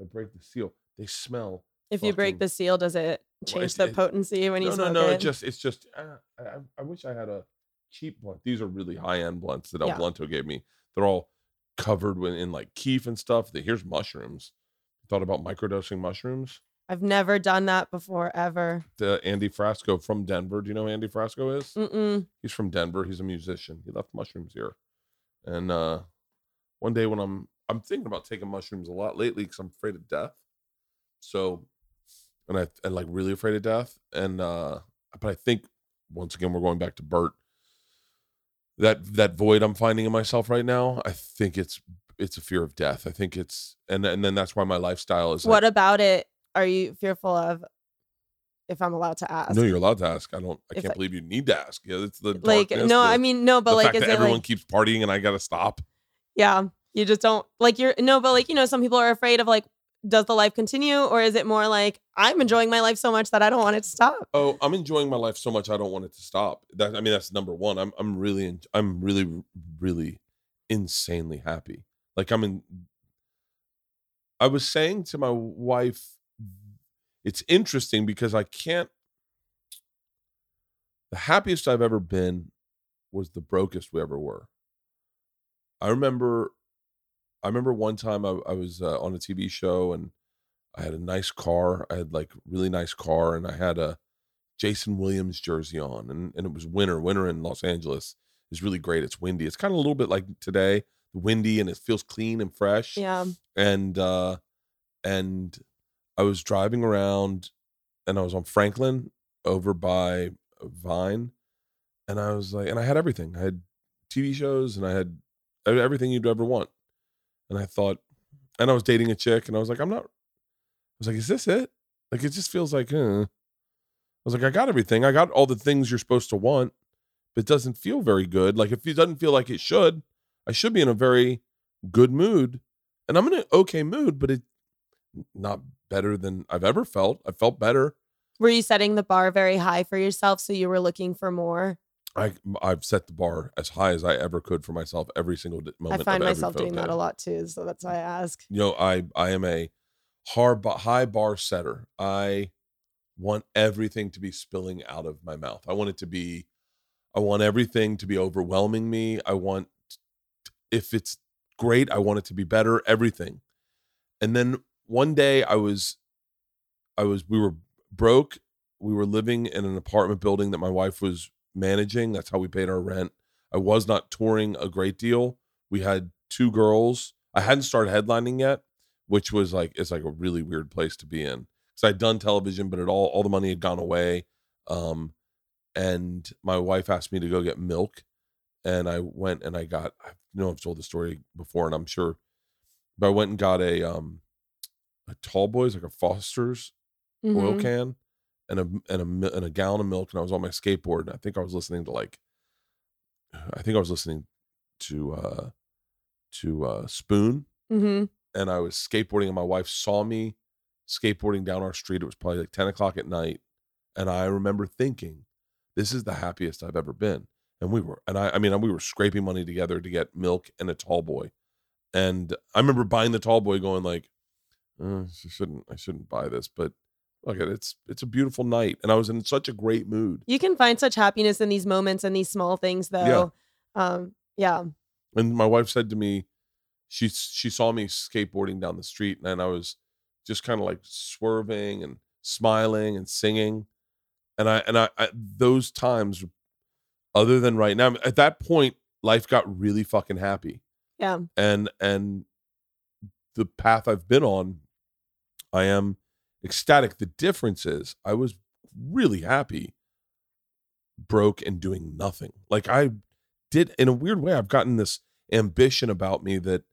I break the seal. They smell. If fucking... you break the seal, does it change well, it, the potency when no, you smoke it? No, no, no. It just, it's just, uh, I, I wish I had a cheap blunt. These are really high-end blunts that El yeah. Blunto gave me. They're all covered with, in like keef and stuff. Here's mushrooms. Thought about microdosing mushrooms. I've never done that before, ever. Uh, Andy Frasco from Denver. Do you know who Andy Frasco is? Mm-mm. He's from Denver. He's a musician. He left mushrooms here. And uh, one day when I'm... I'm thinking about taking mushrooms a lot lately because I'm afraid of death. So... And I, I'm like really afraid of death. And... Uh, but I think, once again, we're going back to Bert. That that void I'm finding in myself right now, I think it's it's a fear of death. I think it's... And, and then that's why my lifestyle is... What like, about it? Are you fearful of, if I'm allowed to ask? No, you're allowed to ask. I don't. I if can't I, believe you need to ask. Yeah, it's the like. Darkness, no, the, I mean no, but the like, fact is that it everyone like, keeps partying and I gotta stop? Yeah, you just don't like. You're no, but like you know, some people are afraid of like, does the life continue, or is it more like I'm enjoying my life so much that I don't want it to stop? Oh, I'm enjoying my life so much I don't want it to stop. That I mean, that's number one. I'm I'm really I'm really really insanely happy. Like I'm in. I was saying to my wife. It's interesting because I can't, the happiest I've ever been was the brokest we ever were. I remember, I remember one time I, I was uh, on a T V show and I had a nice car. I had like really nice car and I had a Jason Williams jersey on and, and it was winter. Winter in Los Angeles is really great. It's windy. It's kind of a little bit like today, windy and it feels clean and fresh. Yeah. And, uh, and, I was driving around and I was on Franklin over by Vine and I was like, and I had everything. I had T V shows and I had everything you'd ever want. And I thought, and I was dating a chick and I was like, I'm not, I was like, is this it? Like, it just feels like, eh. I was like, I got everything. I got all the things you're supposed to want, but it doesn't feel very good. Like if it doesn't feel like it should, I should be in a very good mood and I'm in an okay mood, but it's not better than I've ever felt. I felt better. Were you setting the bar very high for yourself so you were looking for more? I, I've set the bar as high as I ever could for myself every single moment. I find myself doing that a lot too, so that's why I ask. You know, I, I am a hard, high bar setter. I want everything to be spilling out of my mouth. I want it to be, I want everything to be overwhelming me. I want, if it's great, I want it to be better, everything. And then one day I was, I was, we were broke. We were living in an apartment building that my wife was managing. That's how we paid our rent. I was not touring a great deal. We had two girls. I hadn't started headlining yet, which was like, it's like a really weird place to be in because I'd done television, but it all all the money had gone away. Um, and my wife asked me to go get milk, and I went and I got, I know I've told the story before, and I'm sure, but I went and got a um a Tall Boys, like a Foster's mm-hmm. oil can, and a and a and a gallon of milk, and I was on my skateboard, and I think I was listening to like, I think I was listening to uh to uh Spoon. Mm-hmm. And I was skateboarding, and my wife saw me skateboarding down our street. It was probably like ten o'clock at night. And I remember thinking, this is the happiest I've ever been. And we were, and I, I mean, we were scraping money together to get milk and a Tall Boy. And I remember buying the Tall Boy going like, oh, I shouldn't, I shouldn't buy this, but look at it. It's, it's a beautiful night. And I was in such a great mood. You can find such happiness in these moments and these small things though. Yeah. Um, yeah. And my wife said to me, She she saw me skateboarding down the street, and I was just kind of like swerving and smiling and singing, and I and I, I those times, other than right now, at that point, life got really fucking happy. Yeah. And and the path I've been on, I am ecstatic. The difference is, I was really happy, broke and doing nothing. Like I did in a weird way. I've gotten this ambition about me that.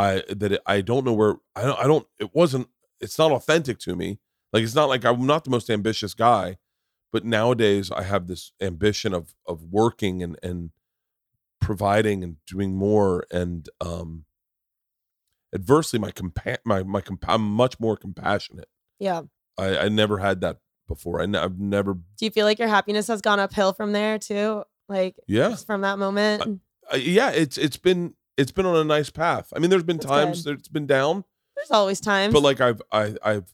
I that it, I don't know where I don't I don't it wasn't it's not authentic to me. Like it's not like I'm not the most ambitious guy, but nowadays I have this ambition of of working and and providing and doing more, and um adversely my compa- my my compa- I'm much more compassionate. Yeah. I I never had that before. I n- I've never Do you feel like your happiness has gone uphill from there too? Like yeah. just from that moment? I, I, yeah, it's it's been It's been on a nice path. I mean, there's been That's times good. that it's been down. There's always times. But like I've I, I've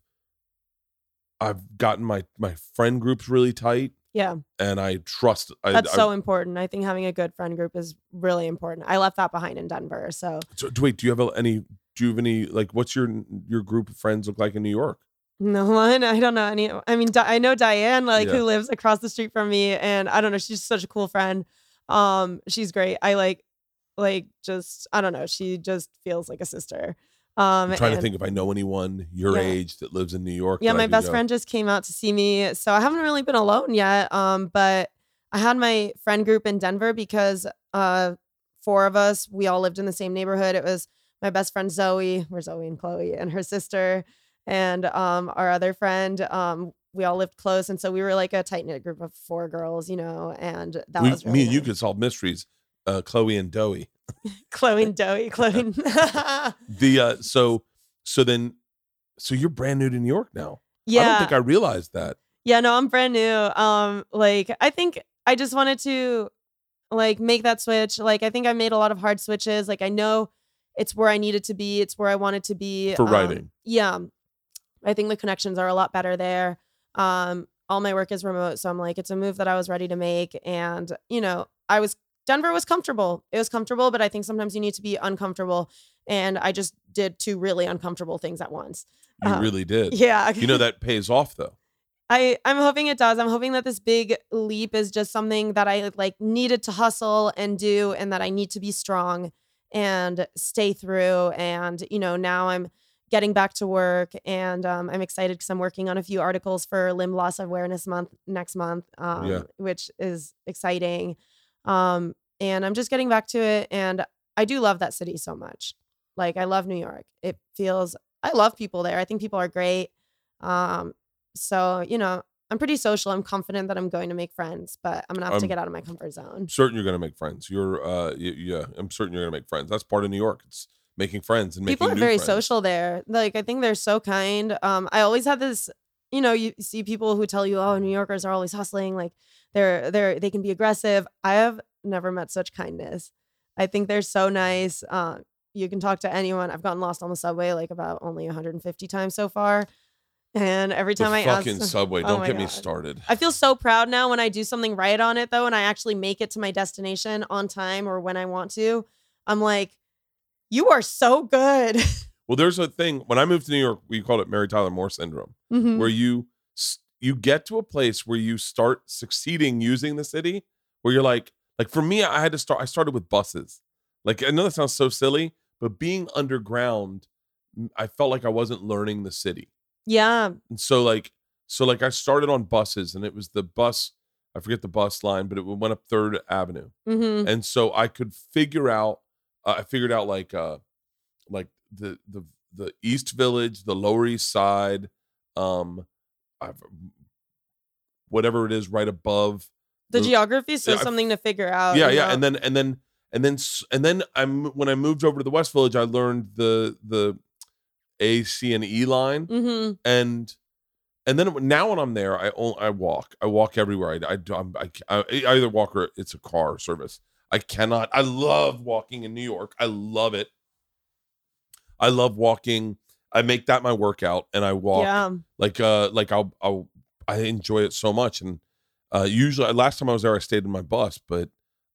I've gotten my my friend groups really tight. Yeah. And I trust. I, That's I, so important. I think having a good friend group is really important. I left that behind in Denver. So. So wait, do you have any? Do you have any? Like, what's your your group of friends look like in New York? No one. I don't know any. I mean, I know Diane, like yeah. who lives across the street from me, and I don't know. She's such a cool friend. Um, she's great. I like. Like just, I don't know. She just feels like a sister. Um, I'm trying and, to think if I know anyone your yeah. age that lives in New York. Yeah, my best know. friend just came out to see me, so I haven't really been alone yet. Um, but I had my friend group in Denver because uh, four of us, we all lived in the same neighborhood. It was my best friend Zoe, we're Zoe and Chloe, and her sister, and um, our other friend. Um, we all lived close, and so we were like a tight knit group of four girls, you know. And that we, was really me and nice. You could solve mysteries. Uh, Chloe and Doey. Chloe and Doey. Chloe. And the uh, so so then so you're brand new to New York now. Yeah, I don't think I realized that. Yeah, no, I'm brand new. Um, like I think I just wanted to like make that switch. Like I think I made a lot of hard switches. Like I know it's where I needed to be. It's where I wanted to be for um, writing. Yeah, I think the connections are a lot better there. Um, all my work is remote, so I'm like it's a move that I was ready to make, and you know I was. Denver was comfortable. It was comfortable, but I think sometimes you need to be uncomfortable. And I just did two really uncomfortable things at once. You um, really did. Yeah. You know, that pays off though. I, I'm hoping it does. I'm hoping that this big leap is just something that I like needed to hustle and do, and that I need to be strong and stay through. And, you know, now I'm getting back to work, and um, I'm excited because I'm working on a few articles for Limb Loss Awareness Month next month, um, yeah. which is exciting. Um, and I'm just getting back to it. And I do love that city so much. Like I love New York. It feels, I love people there. I think people are great. Um, so, you know, I'm pretty social. I'm confident that I'm going to make friends, but I'm going to have I'm to get out of my comfort zone. Certain you're going to make friends. You're, uh, yeah, I'm certain you're going to make friends. That's part of New York. It's making friends and making people are new very friends. Social there. Like, I think they're so kind. Um, I always had this, you know, you see people who tell you, oh, New Yorkers are always hustling. Like, They're they're they can be aggressive. I have never met such kindness. I think they're so nice. Uh, you can talk to anyone. I've gotten lost on the subway like about only one hundred fifty times so far. And every time the I ask fucking subway, oh don't get God. me started. I feel so proud now when I do something right on it though, and I actually make it to my destination on time or when I want to. I'm like, you are so good. Well, there's a thing when I moved to New York, we called it Mary Tyler Moore syndrome, mm-hmm. where you. St- You get to a place where you start succeeding using the city, where you're like, like for me, I had to start, I started with buses. Like, I know that sounds so silly, but being underground, I felt like I wasn't learning the city. Yeah. And so like, so like I started on buses, and it was the bus, I forget the bus line, but it went up Third Avenue. Mm-hmm. And so I could figure out, uh, I figured out like, uh, like the, the, the East Village, the Lower East Side, um, I've, whatever it is right above the, the geography. So yeah, something I've, to figure out. Yeah. Yeah. Know? And then, and then, and then, and then I'm, when I moved over to the West Village, I learned the, the A, C, and E line. Mm-hmm. And, and then now when I'm there, I I walk. I walk everywhere. I, I, I'm, I, I either walk or it's a car service. I cannot. I love walking in New York. I love it. I love walking. I make that my workout, and I walk. Yeah. Like uh, like I'll, I'll I enjoy it so much. And uh, usually, last time I was there, I stayed in my bus, but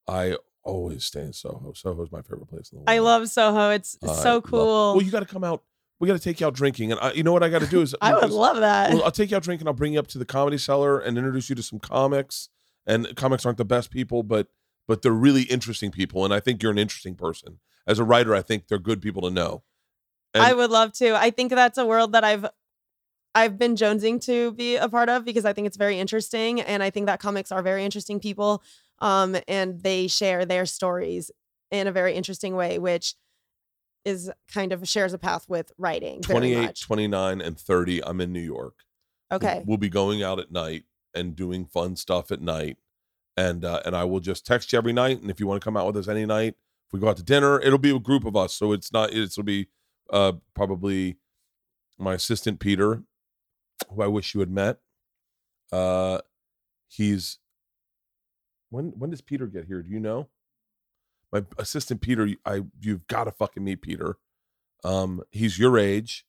I always stay in Soho. Soho is my favorite place in the world. I love Soho. It's, it's uh, so cool. Love, well, you got to come out. We got to take you out drinking. And I, you know what I got to do is... I would love that. Well, I'll take you out drinking. I'll bring you up to the Comedy Cellar and introduce you to some comics. And comics aren't the best people, but but they're really interesting people. And I think you're an interesting person. As a writer, I think they're good people to know. And I would love to. I think that's a world that I've I've been jonesing to be a part of, because I think it's very interesting. And I think that comics are very interesting people. Um, and they share their stories in a very interesting way, which... is kind of shares a path with writing. twenty-eight, twenty-nine, and thirty I'm in New York. Okay. We'll, we'll be going out at night and doing fun stuff at night. And uh, and I will just text you every night. And if you want to come out with us any night, if we go out to dinner, it'll be a group of us. So it's not, it'll be uh, probably my assistant, Peter, who I wish you had met. Uh, he's, when, when does Peter get here? Do you know? My assistant Peter, I you've got to fucking meet Peter. Um, he's your age,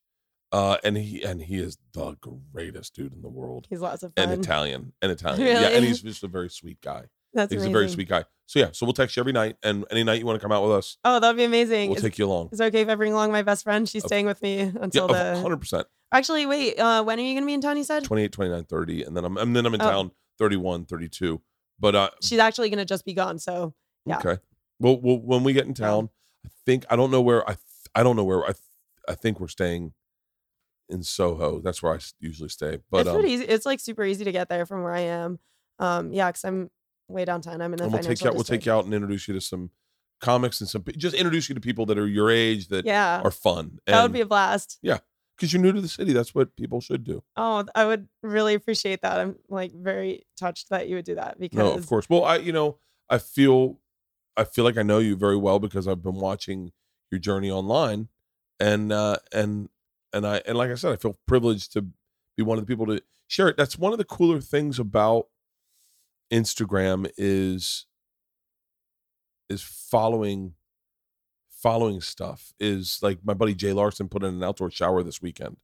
uh, and he and he is the greatest dude in the world. He's lots of fun. And Italian, and Italian, really? Yeah, and he's just a very sweet guy. That's he's amazing. a very sweet guy. So yeah, so we'll text you every night, and any night you want to come out with us. Oh, that'd be amazing. We'll is, take you along. Is it okay if I bring along my best friend? She's uh, staying with me until yeah, the one hundred percent Actually, wait. Uh, when are you going to be in town? You said twenty-eight, twenty-nine, thirty and then I'm and then I'm in oh. town thirty-one, thirty-two But uh, she's actually going to just be gone. So yeah. Okay. Well, well, when we get in town, I think I don't know where I. Th- I don't know where I. Th- I think we're staying in Soho. That's where I usually stay. But it's, um, easy. It's like super easy to get there from where I am. Um, yeah, because I'm way downtown. I'm in the and we'll financial take you out, district. We'll take you out and introduce you to some comics and some just introduce you to people that are your age that yeah. are fun. And that would be a blast. Yeah, because you're new to the city. That's what people should do. Oh, I would really appreciate that. I'm like very touched that you would do that. Because no, of course. Well, I you know I feel. I feel like I know you very well because I've been watching your journey online, and uh, and and I and like I said, I feel privileged to be one of the people to share it. That's one of the cooler things about Instagram is is following following stuff. Is like my buddy Jay Larson put in an outdoor shower this weekend,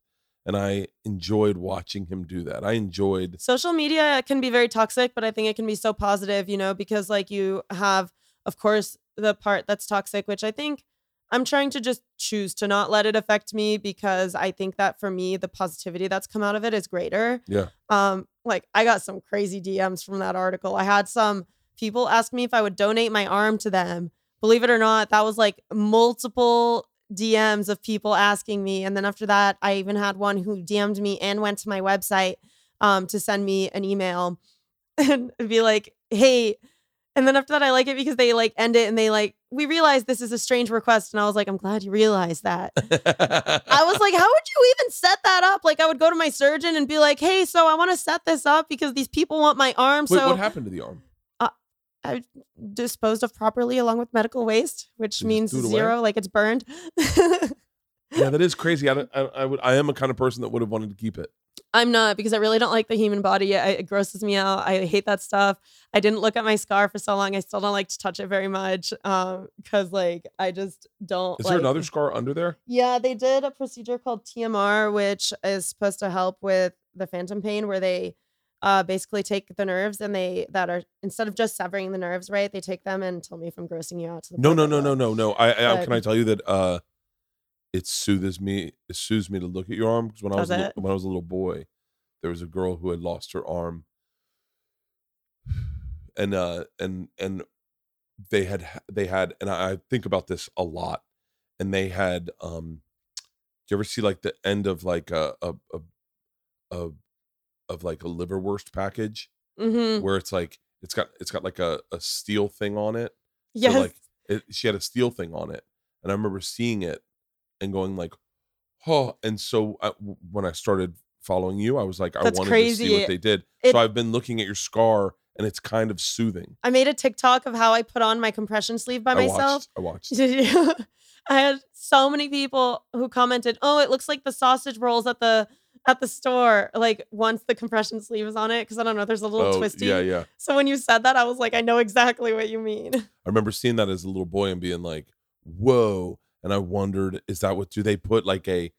and I enjoyed watching him do that. I enjoyed. Social media can be very toxic, but I think it can be so positive, you know, because like you have. Of course, the part that's toxic, which I think I'm trying to just choose to not let it affect me, because I think that for me, the positivity that's come out of it is greater. Yeah. Um, like I got some crazy D Ms from that article. I had some people ask me if I would donate my arm to them. Believe it or not, that was like multiple D Ms of people asking me. And then after that, I even had one who D M'd me and went to my website um, to send me an email and be like, hey, and then after that, I like it because they like end it and they like, we realize this is a strange request. And I was like, I'm glad you realized that. I was like, how would you even set that up? Like I would go to my surgeon and be like, hey, so I want to set this up because these people want my arm. Wait, so what happened to the arm? Uh, I disposed of properly along with medical waste, which you means zero, away? Like it's burned. Yeah, that is crazy. I, don't, I, I, would, I am a kind of person that would have wanted to keep it. I'm not, because I really don't like the human body. It grosses me out. I hate that stuff. I didn't look at my scar for so long. I still don't like to touch it very much because um, like I just don't. Is like... there another scar under there? Yeah, they did a procedure called T M R, which is supposed to help with the phantom pain, where they uh, basically take the nerves and they that are instead of just severing the nerves, right? They take them and tell me if I'm grossing you out. To the no, no, no, no, no, no. I, I but... can I tell you that. Uh... It soothes me. It soothes me to look at your arm because when I was a, when I was a little boy, there was a girl who had lost her arm, and uh, and and they had they had, and I think about this a lot. And they had, um, do you ever see like the end of like a a, a of of like a liverwurst package, mm-hmm. where it's like it's got it's got like a, a steel thing on it. Yes. So like it, she had a steel thing on it, and I remember seeing it and going like, oh. And so I, when I started following you, I was like, That's I wanted crazy. to see what they did. It, so I've been looking at your scar. And it's kind of soothing. I made a TikTok of how I put on my compression sleeve by I myself. Watched, I watched. I had so many people who commented, "Oh, it looks like the sausage rolls at the at the store." Like once the compression sleeve is on it, because I don't know, there's a little oh, twisty. Yeah, yeah. So when you said that, I was like, I know exactly what you mean. I remember seeing that as a little boy and being like, "Whoa!" And I wondered, is that what do they put like a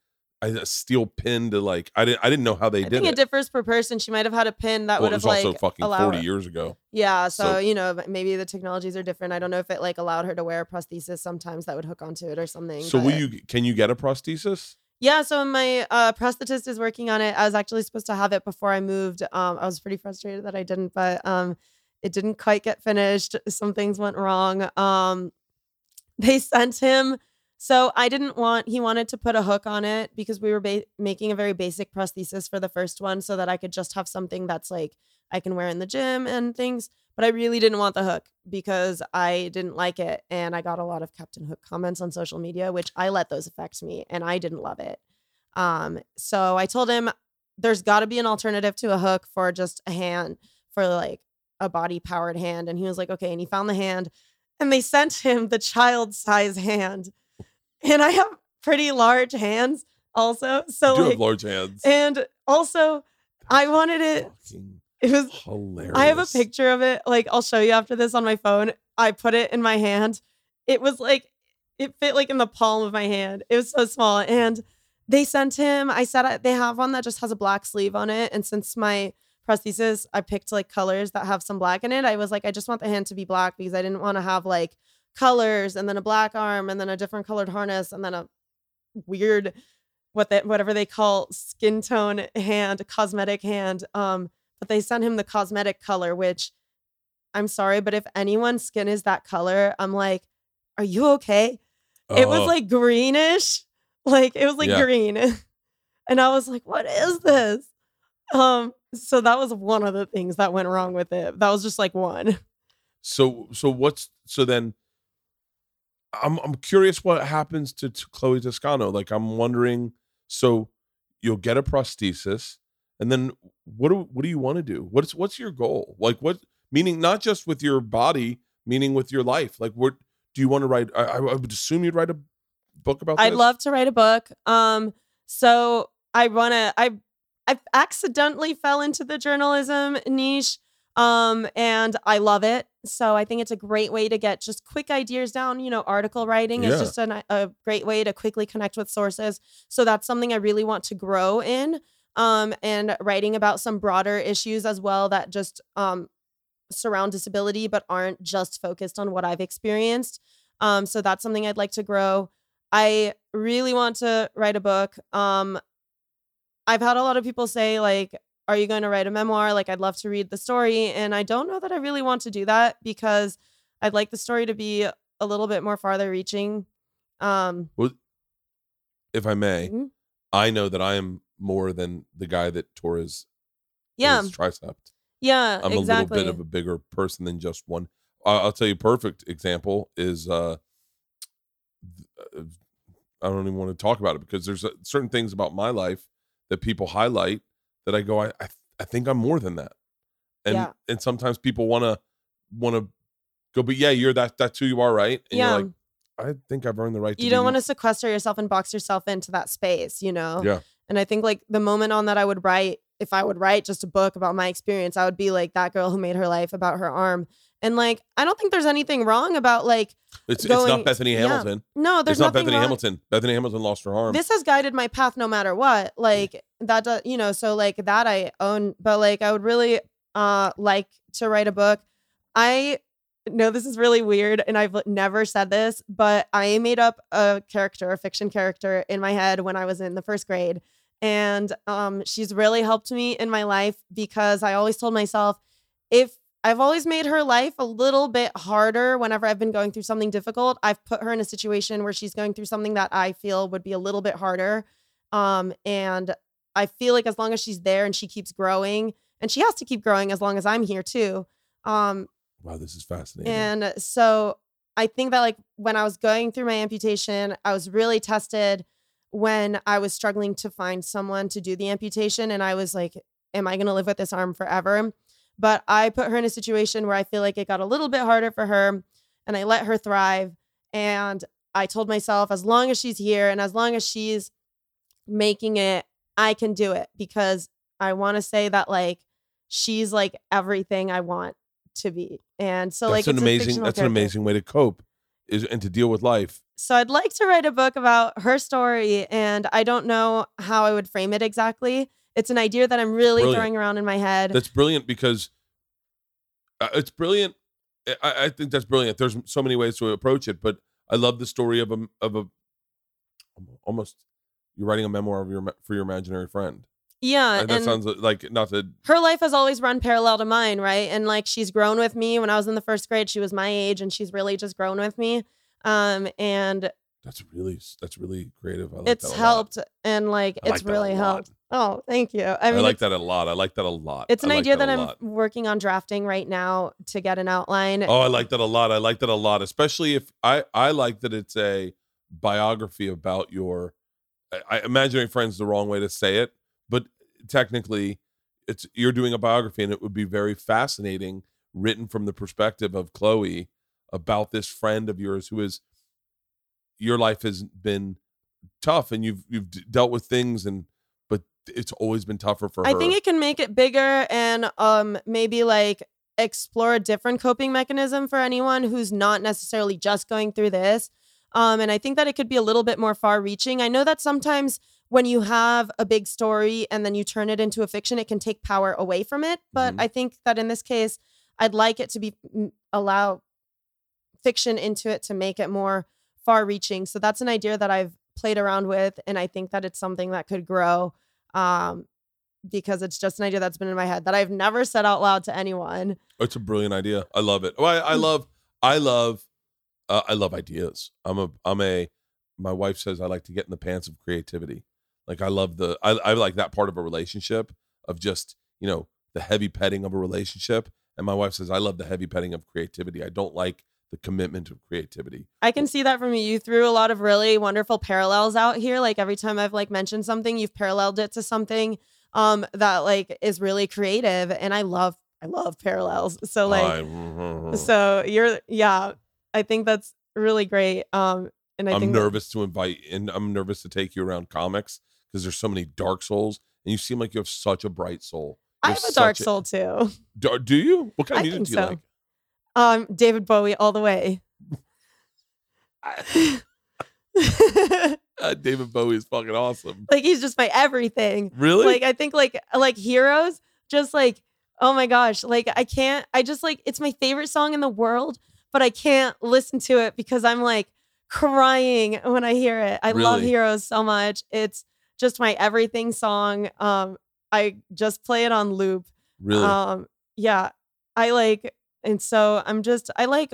a steel pin to like I didn't I didn't know how they I did it. I think it differs per person. She might have had a pin that well, would have like it was also like, fucking forty her. years ago. Yeah, so, so you know, maybe the technologies are different. I don't know if it like allowed her to wear a prosthesis sometimes that would hook onto it or something. So but... will you can you get a prosthesis? Yeah, so my uh, prosthetist is working on it. I was actually supposed to have it before I moved. Um I was pretty frustrated that I didn't, but um it didn't quite get finished. Some things went wrong. Um they sent him So I didn't want, he wanted to put a hook on it because we were ba- making a very basic prosthesis for the first one so that I could just have something that's like I can wear in the gym and things. But I really didn't want the hook because I didn't like it. And I got a lot of Captain Hook comments on social media, which I let those affect me and I didn't love it. Um, so I told him there's got to be an alternative to a hook for just a hand, for like a body powered hand. And he was like, okay. And he found the hand and they sent him the child size hand. And I have pretty large hands also. So you do like, have large hands. And also, I wanted it. It was hilarious. I have a picture of it. Like, I'll show you after this on my phone. I put it in my hand. It was like, it fit like in the palm of my hand. It was so small. And they sent him, I said, they have one that just has a black sleeve on it. And since my prosthesis, I picked like colors that have some black in it. I was like, I just want the hand to be black because I didn't want to have like colors and then a black arm and then a different colored harness and then a weird what that whatever they call skin tone hand, cosmetic hand. Um, but they sent him the cosmetic color, which I'm sorry, but if anyone's skin is that color, I'm like, are you okay? Uh-huh. It was like greenish, like it was like yeah. green, and I was like, what is this? Um, so that was one of the things that went wrong with it. That was just like one. So so what's so then. I'm I'm curious what happens to, to Chloe Toscano. Like I'm wondering. So you'll get a prosthesis, and then what do what do you want to do? What's what's your goal? Like what? Meaning not just with your body, meaning with your life. Like what do you want to write? I, I would assume you'd write a book about this. I'd love to write a book. Um. So I wanna. I I accidentally fell into the journalism niche. Um, and I love it. So I think it's a great way to get just quick ideas down. You know, article writing yeah. is just an, a great way to quickly connect with sources. So that's something I really want to grow in. Um, and writing about some broader issues as well that just um, surround disability, but aren't just focused on what I've experienced. Um, so that's something I'd like to grow. I really want to write a book. Um, I've had a lot of people say like, are you going to write a memoir? Like, I'd love to read the story. And I don't know that I really want to do that because I'd like the story to be a little bit more farther reaching. Um, well, if I may, mm-hmm. I know that I am more than the guy that tore his, yeah. his tricep. Yeah, I'm exactly. a little bit of a bigger person than just one. I'll tell you a perfect example is, uh, I don't even want to talk about it because there's certain things about my life that people highlight that I go, I I, th- I think I'm more than that. And yeah. and sometimes people want to want to go, but yeah, you're that, that's who you are, right? And yeah. you're like, I think I've earned the right to You don't want to sequester yourself and box yourself into that space, you know? Yeah. And I think like the moment on that I would write, if I would write just a book about my experience, I would be like that girl who made her life about her arm. And like, I don't think there's anything wrong about like It's, going, it's not Bethany Hamilton. Yeah. No, there's it's not Bethany wrong. Hamilton. Bethany Hamilton lost her arm. This has guided my path no matter what. Like yeah. that, does, you know, so like that I own, but like I would really uh, like to write a book. I know this is really weird and I've never said this, but I made up a character, a fiction character in my head when I was in the first grade. And um, she's really helped me in my life because I always told myself, if I've always made her life a little bit harder whenever I've been going through something difficult, I've put her in a situation where she's going through something that I feel would be a little bit harder. Um, and I feel like as long as she's there and she keeps growing, and she has to keep growing as long as I'm here too. Um, wow, this is fascinating. And so I think that like when I was going through my amputation, I was really tested when I was struggling to find someone to do the amputation. And I was like, am I going to live with this arm forever? But I put her in a situation where I feel like it got a little bit harder for her, and I let her thrive. And I told myself, as long as she's here and as long as she's making it, I can do it, because I want to say that like she's like everything I want to be. And so that's like an it's amazing that's character. An amazing way to cope is and to deal with life. So I'd like to write a book about her story, and I don't know how I would frame it exactly. It's an idea that I'm really brilliant. throwing around in my head. That's brilliant, because it's brilliant. I, I think that's brilliant. There's so many ways to approach it, but I love the story of a of a almost you're writing a memoir of your for your imaginary friend. Yeah, and that and sounds like not to. Her life has always run parallel to mine, right? And like she's grown with me. When I was in the first grade, she was my age, and she's really just grown with me. Um, and that's really that's really creative. I like it's that a helped, lot. and like I it's like really helped. Oh, thank you. I, mean, I like that a lot. I like that a lot. It's an like idea that, that I'm lot. working on drafting right now to get an outline. Oh, I like that a lot. I like that a lot, especially if I I like that it's a biography about your. I, I imaginary friends the wrong way to say it. But technically, it's you're doing a biography, and it would be very fascinating, written from the perspective of Chloe about this friend of yours who is. Your life has been tough, and you've you've dealt with things, and but it's always been tougher for her. I think it can make it bigger, and um maybe like explore a different coping mechanism for anyone who's not necessarily just going through this. Um, and I think that it could be a little bit more far-reaching. I know that sometimes when you have a big story and then you turn it into a fiction, it can take power away from it. But mm-hmm. I think that in this case, I'd like it to be allow fiction into it to make it more far-reaching. So that's an idea that I've played around with, and I think that it's something that could grow, um, because it's just an idea that's been in my head that I've never said out loud to anyone. It's a brilliant idea. I love it. Oh, I, I love, I love, uh, I love ideas. I'm a, I'm a. My wife says I like to get in the pants of creativity. Like I love the, I, I like that part of a relationship of just, you know, the heavy petting of a relationship. And my wife says I love the heavy petting of creativity. I don't like the commitment of creativity. I can see that from you. You threw a lot of really wonderful parallels out here. Like every time I've like mentioned something, you've paralleled it to something um, that like is really creative. And I love, I love parallels. So like, I, so you're, yeah, I think that's really great. Um, and I I'm think nervous that- to invite and I'm nervous to take you around comics because there's so many dark souls, and you seem like you have such a bright soul. You're I have a dark a, soul too. Do, do you? What kind I of music do you so. like? Um, David Bowie all the way. uh, David Bowie is fucking awesome. Like he's just my everything. Really? Like I think like like Heroes, just like, oh my gosh, like I can't, I just like, it's my favorite song in the world, but I can't listen to it because I'm like crying when I hear it. I really? love Heroes so much. It's just my everything song. Um, I just play it on loop. Really? Um, yeah. I like... And so I'm just, I like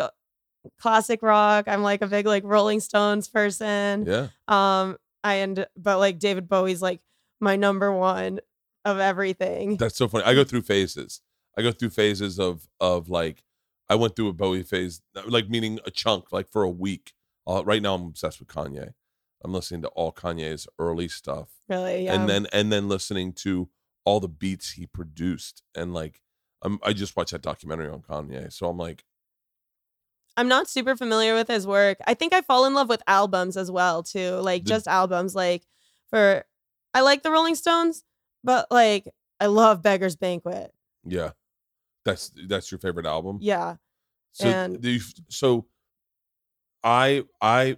classic rock. I'm like a big like Rolling Stones person. Yeah. Um. I and but like David Bowie's like my number one of everything. That's so funny. I go through phases. I go through phases of of like I went through a Bowie phase, like meaning a chunk, like for a week. Uh, right now I'm obsessed with Kanye. I'm listening to all Kanye's early stuff. Really? Yeah. And then and then listening to all the beats he produced and like. I'm, I just watched that documentary on Kanye, so I'm like... I'm not super familiar with his work. I think I fall in love with albums as well, too. Like, the, just albums. Like, for... I like the Rolling Stones, but, like, I love Beggar's Banquet. Yeah. That's that's your favorite album? Yeah. So, and... the, so I, I,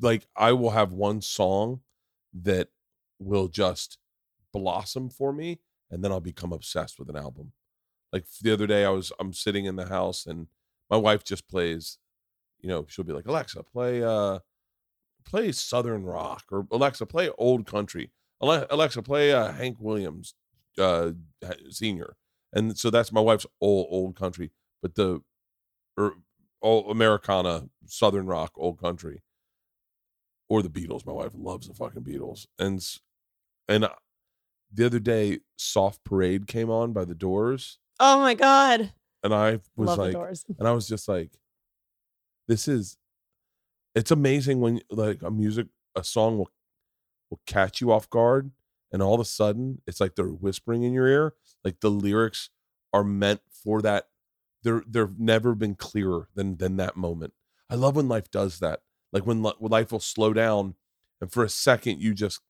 like, I will have one song that will just blossom for me, and then I'll become obsessed with an album. Like the other day, I was I'm sitting in the house and my wife just plays, you know, she'll be like, Alexa, play uh, play Southern rock, or Alexa, play old country, Alexa, play uh, Hank Williams uh, Senior, and so that's my wife's old old country, but the or all Americana, Southern rock, old country, or the Beatles. My wife loves the fucking Beatles, and and the other day Soft Parade came on by The Doors. Oh my God. And I was Love like, and I was just like, this is, it's amazing when like a music, a song will, will catch you off guard. And all of a sudden it's like they're whispering in your ear. Like the lyrics are meant for that. They're, they've never been clearer than, than that moment. I love when life does that. Like when li- life will slow down and for a second you just,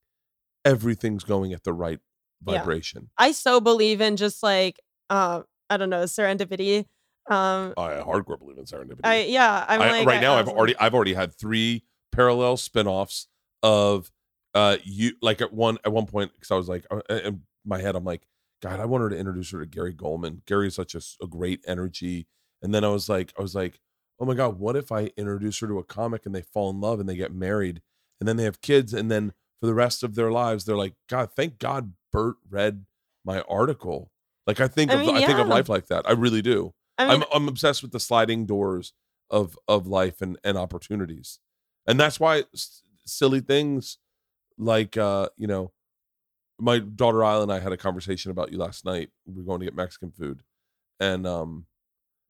everything's going at the right vibration. Yeah. I so believe in just like, uh, I don't know, serendipity. Um, I hardcore believe in serendipity. I, yeah, I'm I, like, right I, now. I I've already, I've already had three parallel spinoffs of uh, you. Like at one, at one point, because I was like, uh, in my head, I'm like, God, I want her to introduce her to Gary Goldman. Gary's such a, a great energy. And then I was like, I was like, oh my God, what if I introduce her to a comic and they fall in love and they get married and then they have kids and then for the rest of their lives they're like, God, thank God Bert read my article. Like I think I mean, of yeah. I think of life like that. I really do. I mean, I'm I'm obsessed with the sliding doors of of life and, and opportunities, and that's why s- silly things like uh you know, my daughter Isla and I had a conversation about you last night. We were going to get Mexican food, and um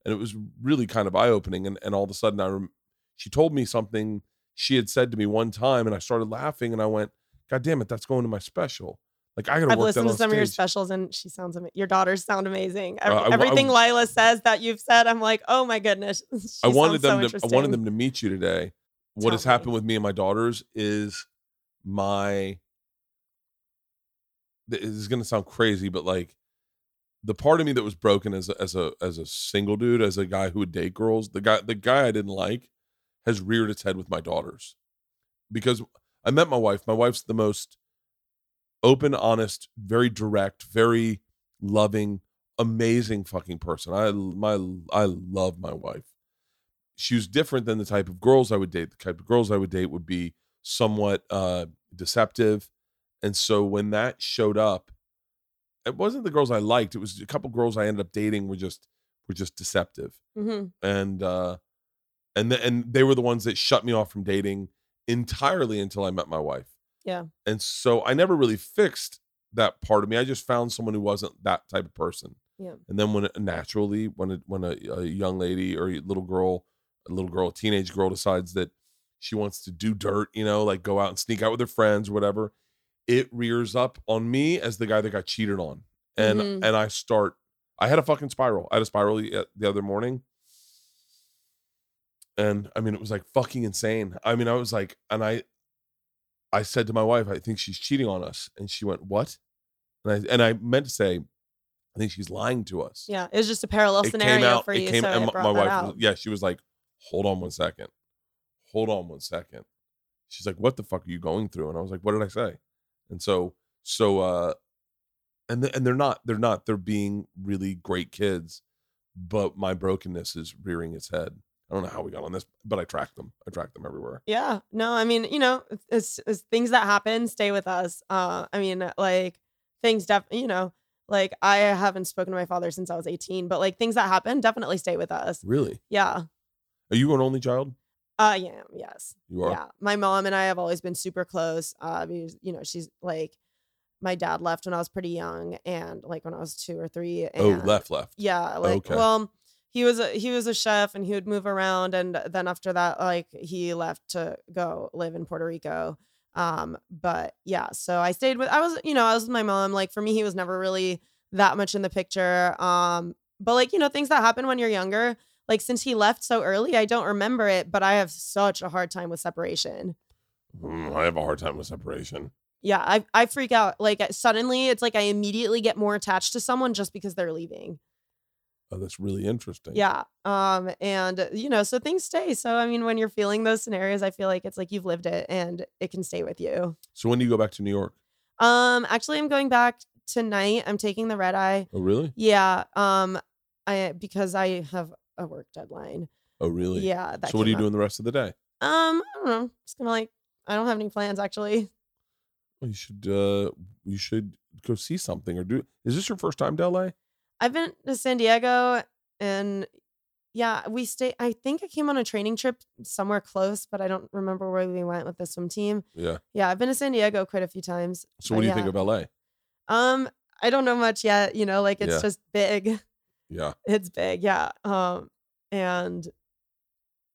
and it was really kind of eye opening. And and all of a sudden I rem- she told me something she had said to me one time, and I started laughing, and I went, God damn it, that's going to my special. Like I gotta I've work listened to some stage. of your specials, and she sounds amazing. Your daughters sound amazing. Every, uh, I, everything I, I, Lila says that you've said, I'm like, oh my goodness. She I wanted them. So to, I wanted them to meet you today. What Tell has me. happened with me and my daughters is my. This is gonna sound crazy, but like, the part of me that was broken as a, as a as a single dude, as a guy who would date girls, the guy the guy I didn't like, has reared its head with my daughters, because I met my wife. My wife's the most open, honest, very direct, very loving, amazing fucking person. I my I love my wife. She was different than the type of girls I would date. The type of girls I would date would be somewhat uh, deceptive. And so when that showed up, it wasn't the girls I liked. It was a couple girls I ended up dating were just were just deceptive. Mm-hmm. And uh, and th- and they were the ones that shut me off from dating entirely until I met my wife. Yeah. And so I never really fixed that part of me. I just found someone who wasn't that type of person. Yeah. And then when it, naturally, when it, when a, a young lady or a little girl, a little girl, a teenage girl decides that she wants to do dirt, you know, like go out and sneak out with her friends or whatever, it rears up on me as the guy that got cheated on. And mm-hmm. and I start, I had a fucking spiral. I had a spiral the, the other morning. And I mean, it was like fucking insane. I mean, I was like, and I, I said to my wife, I think she's cheating on us. And she went, what? And I and I meant to say, I think she's lying to us. Yeah, it was just a parallel it scenario came out, for it you. Came, so and my, my wife, was, yeah, she was like, hold on one second. Hold on one second. She's like, what the fuck are you going through? And I was like, what did I say? And so, so, uh, and, th- and they're not, they're not, they're being really great kids, but my brokenness is rearing its head. I don't know how we got on this, but I track them. I track them everywhere. Yeah. No, I mean, you know, it's, it's things that happen stay with us. Uh, I mean, like things definitely, you know, like I haven't spoken to my father since I was eighteen, but like things that happen definitely stay with us. Really? Yeah. Are you an only child? I am. Yes. You are? Yeah. My mom and I have always been super close. Uh, because, you know, she's like, my dad left when I was pretty young and like when I was two or three. And, oh, left, left. Yeah. Like, okay. well, He was a, he was a chef and he would move around. And then after that, like he left to go live in Puerto Rico. Um, but yeah, so I stayed with, I was, you know, I was with my mom. Like for me, he was never really that much in the picture. Um, but like, you know, things that happen when you're younger, like since he left so early, I don't remember it, but I have such a hard time with separation. Mm, I have a hard time with separation. Yeah. I, I freak out. Like suddenly it's like, I immediately get more attached to someone just because they're leaving. Oh, that's really interesting. Yeah. Um, and, you know, so things stay. So, I mean, when you're feeling those scenarios, I feel like it's like you've lived it and it can stay with you. So when do you go back to New York? Um, actually, I'm going back tonight. I'm taking the red eye. Oh, really? Yeah. Um, I because I have a work deadline. Oh, really? Yeah. So what are you up. doing the rest of the day? Um, I don't know. I'm just gonna like, I don't have any plans, actually. Well, you should, uh, you should go see something or do. Is this your first time to L A? I've been to San Diego and yeah, we stay. I think I came on a training trip somewhere close, but I don't remember where we went with the swim team. Yeah. Yeah. I've been to San Diego quite a few times. So what do you yeah. think of L A? Um, I don't know much yet. You know, like it's yeah. just big. Yeah. It's big. Yeah. Um, and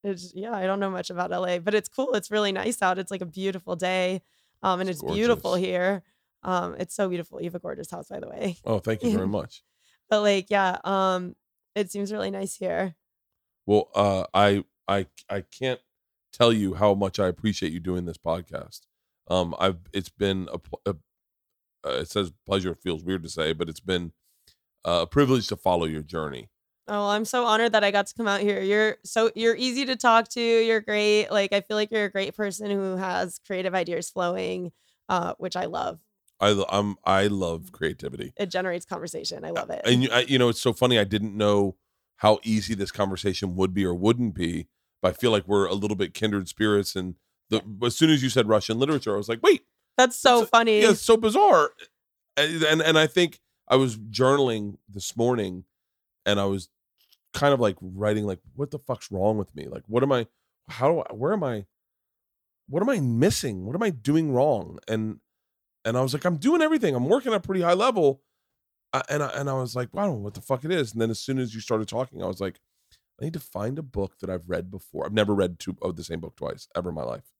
it's, yeah, I don't know much about L A, but it's cool. It's really nice out. It's like a beautiful day. Um, and it's, it's beautiful here. Um, it's so beautiful. You have a gorgeous house, by the way. Oh, thank you very much. But like, yeah, um, it seems really nice here. Well, uh, I, I, I can't tell you how much I appreciate you doing this podcast. Um, I've, it's been a, a uh, it says pleasure feels weird to say, but it's been uh, a privilege to follow your journey. Oh, I'm so honored that I got to come out here. You're so you're easy to talk to. You're great. Like, I feel like you're a great person who has creative ideas flowing, uh, which I love. I I'm, I love creativity. It generates conversation. I love it. And, I, you know, it's so funny. I didn't know how easy this conversation would be or wouldn't be. But I feel like we're a little bit kindred spirits. And the, as soon as you said Russian literature, I was like, wait. That's so that's, funny. Yeah, it's so bizarre. And, and and I think I was journaling this morning. And I was kind of like writing, like, what the fuck's wrong with me? Like, what am I, how, do I, where am I, what am I missing? What am I doing wrong? And, and I was like, I'm doing everything. I'm working at a pretty high level. I, and I, and I was like, well, I don't know what the fuck it is. And then as soon as you started talking, I was like, I need to find a book that I've read before. I've never read two of the same book twice ever in my life.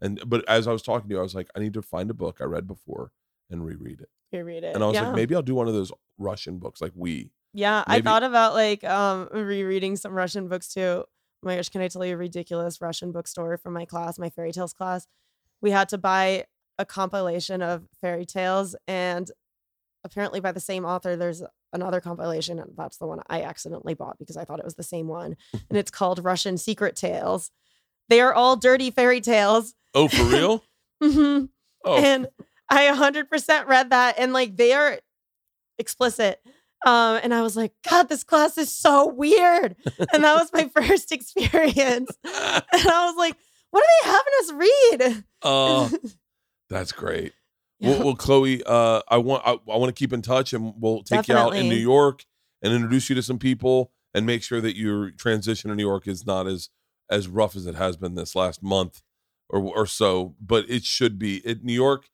And, but as I was talking to you, I was like, I need to find a book I read before and reread it. Reread it. And I was yeah. like, maybe I'll do one of those Russian books. Like we. Yeah, Maybe. I thought about like um, rereading some Russian books too. Oh my gosh, can I tell you a ridiculous Russian bookstore from my class, my fairy tales class? We had to buy a compilation of fairy tales, and apparently by the same author, there's another compilation, and that's the one I accidentally bought because I thought it was the same one. And it's called Russian Secret Tales. They are all dirty fairy tales. Oh, for real? mm-hmm. Oh. And I one hundred percent read that, and like they are explicit. Um, and I was like, God, this class is so weird. And that was my first experience. And I was like, what are they having us read? Oh, uh, that's great. Yeah. Well, well, Chloe, uh, I want I, I want to keep in touch, and we'll take Definitely. you out in New York and introduce you to some people and make sure that your transition to New York is not as as rough as it has been this last month or or so. But it should be. It, New York,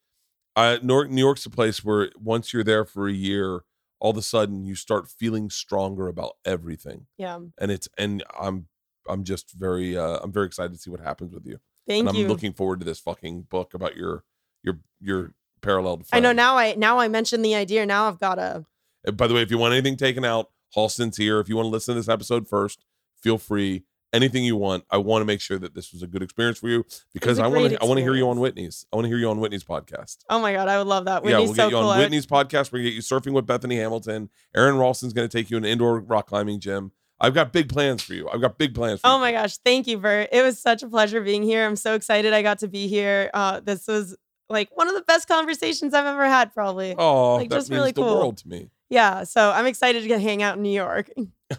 I, New York, New York's a place where once you're there for a year, all of a sudden you start feeling stronger about everything. Yeah. And it's, and I'm, I'm just very, uh, I'm very excited to see what happens with you. Thank you. And I'm you. looking forward to this fucking book about your, your, your paralleled friend. I know now I, now I mentioned the idea. Now I've got to. By the way, if you want anything taken out, Halston's here. If you want to listen to this episode first, feel free. Anything you want. I want to make sure that this was a good experience for you, because I want to, I want to hear you on Whitney's. I want to hear you on Whitney's podcast. Oh my God, I would love that. Whitney's yeah, we'll get so you cool. on Whitney's podcast. We're gonna get you surfing with Bethany Hamilton. Aaron Ralston's gonna take you in an indoor rock climbing gym. I've got big plans for you. I've got big plans for oh you. Oh my gosh, thank you, Bert. It was such a pleasure being here. I'm so excited I got to be here. Uh, this was like one of the best conversations I've ever had, probably. Oh, like, that just means really the cool. world to me. Yeah, so I'm excited to get hang out in New York.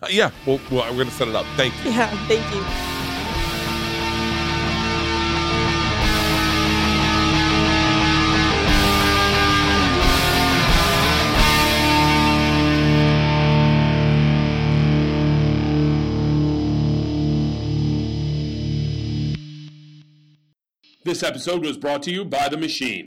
Yeah, well, well, we're going to set it up. Thank you. Yeah, thank you. This episode was brought to you by The Machine.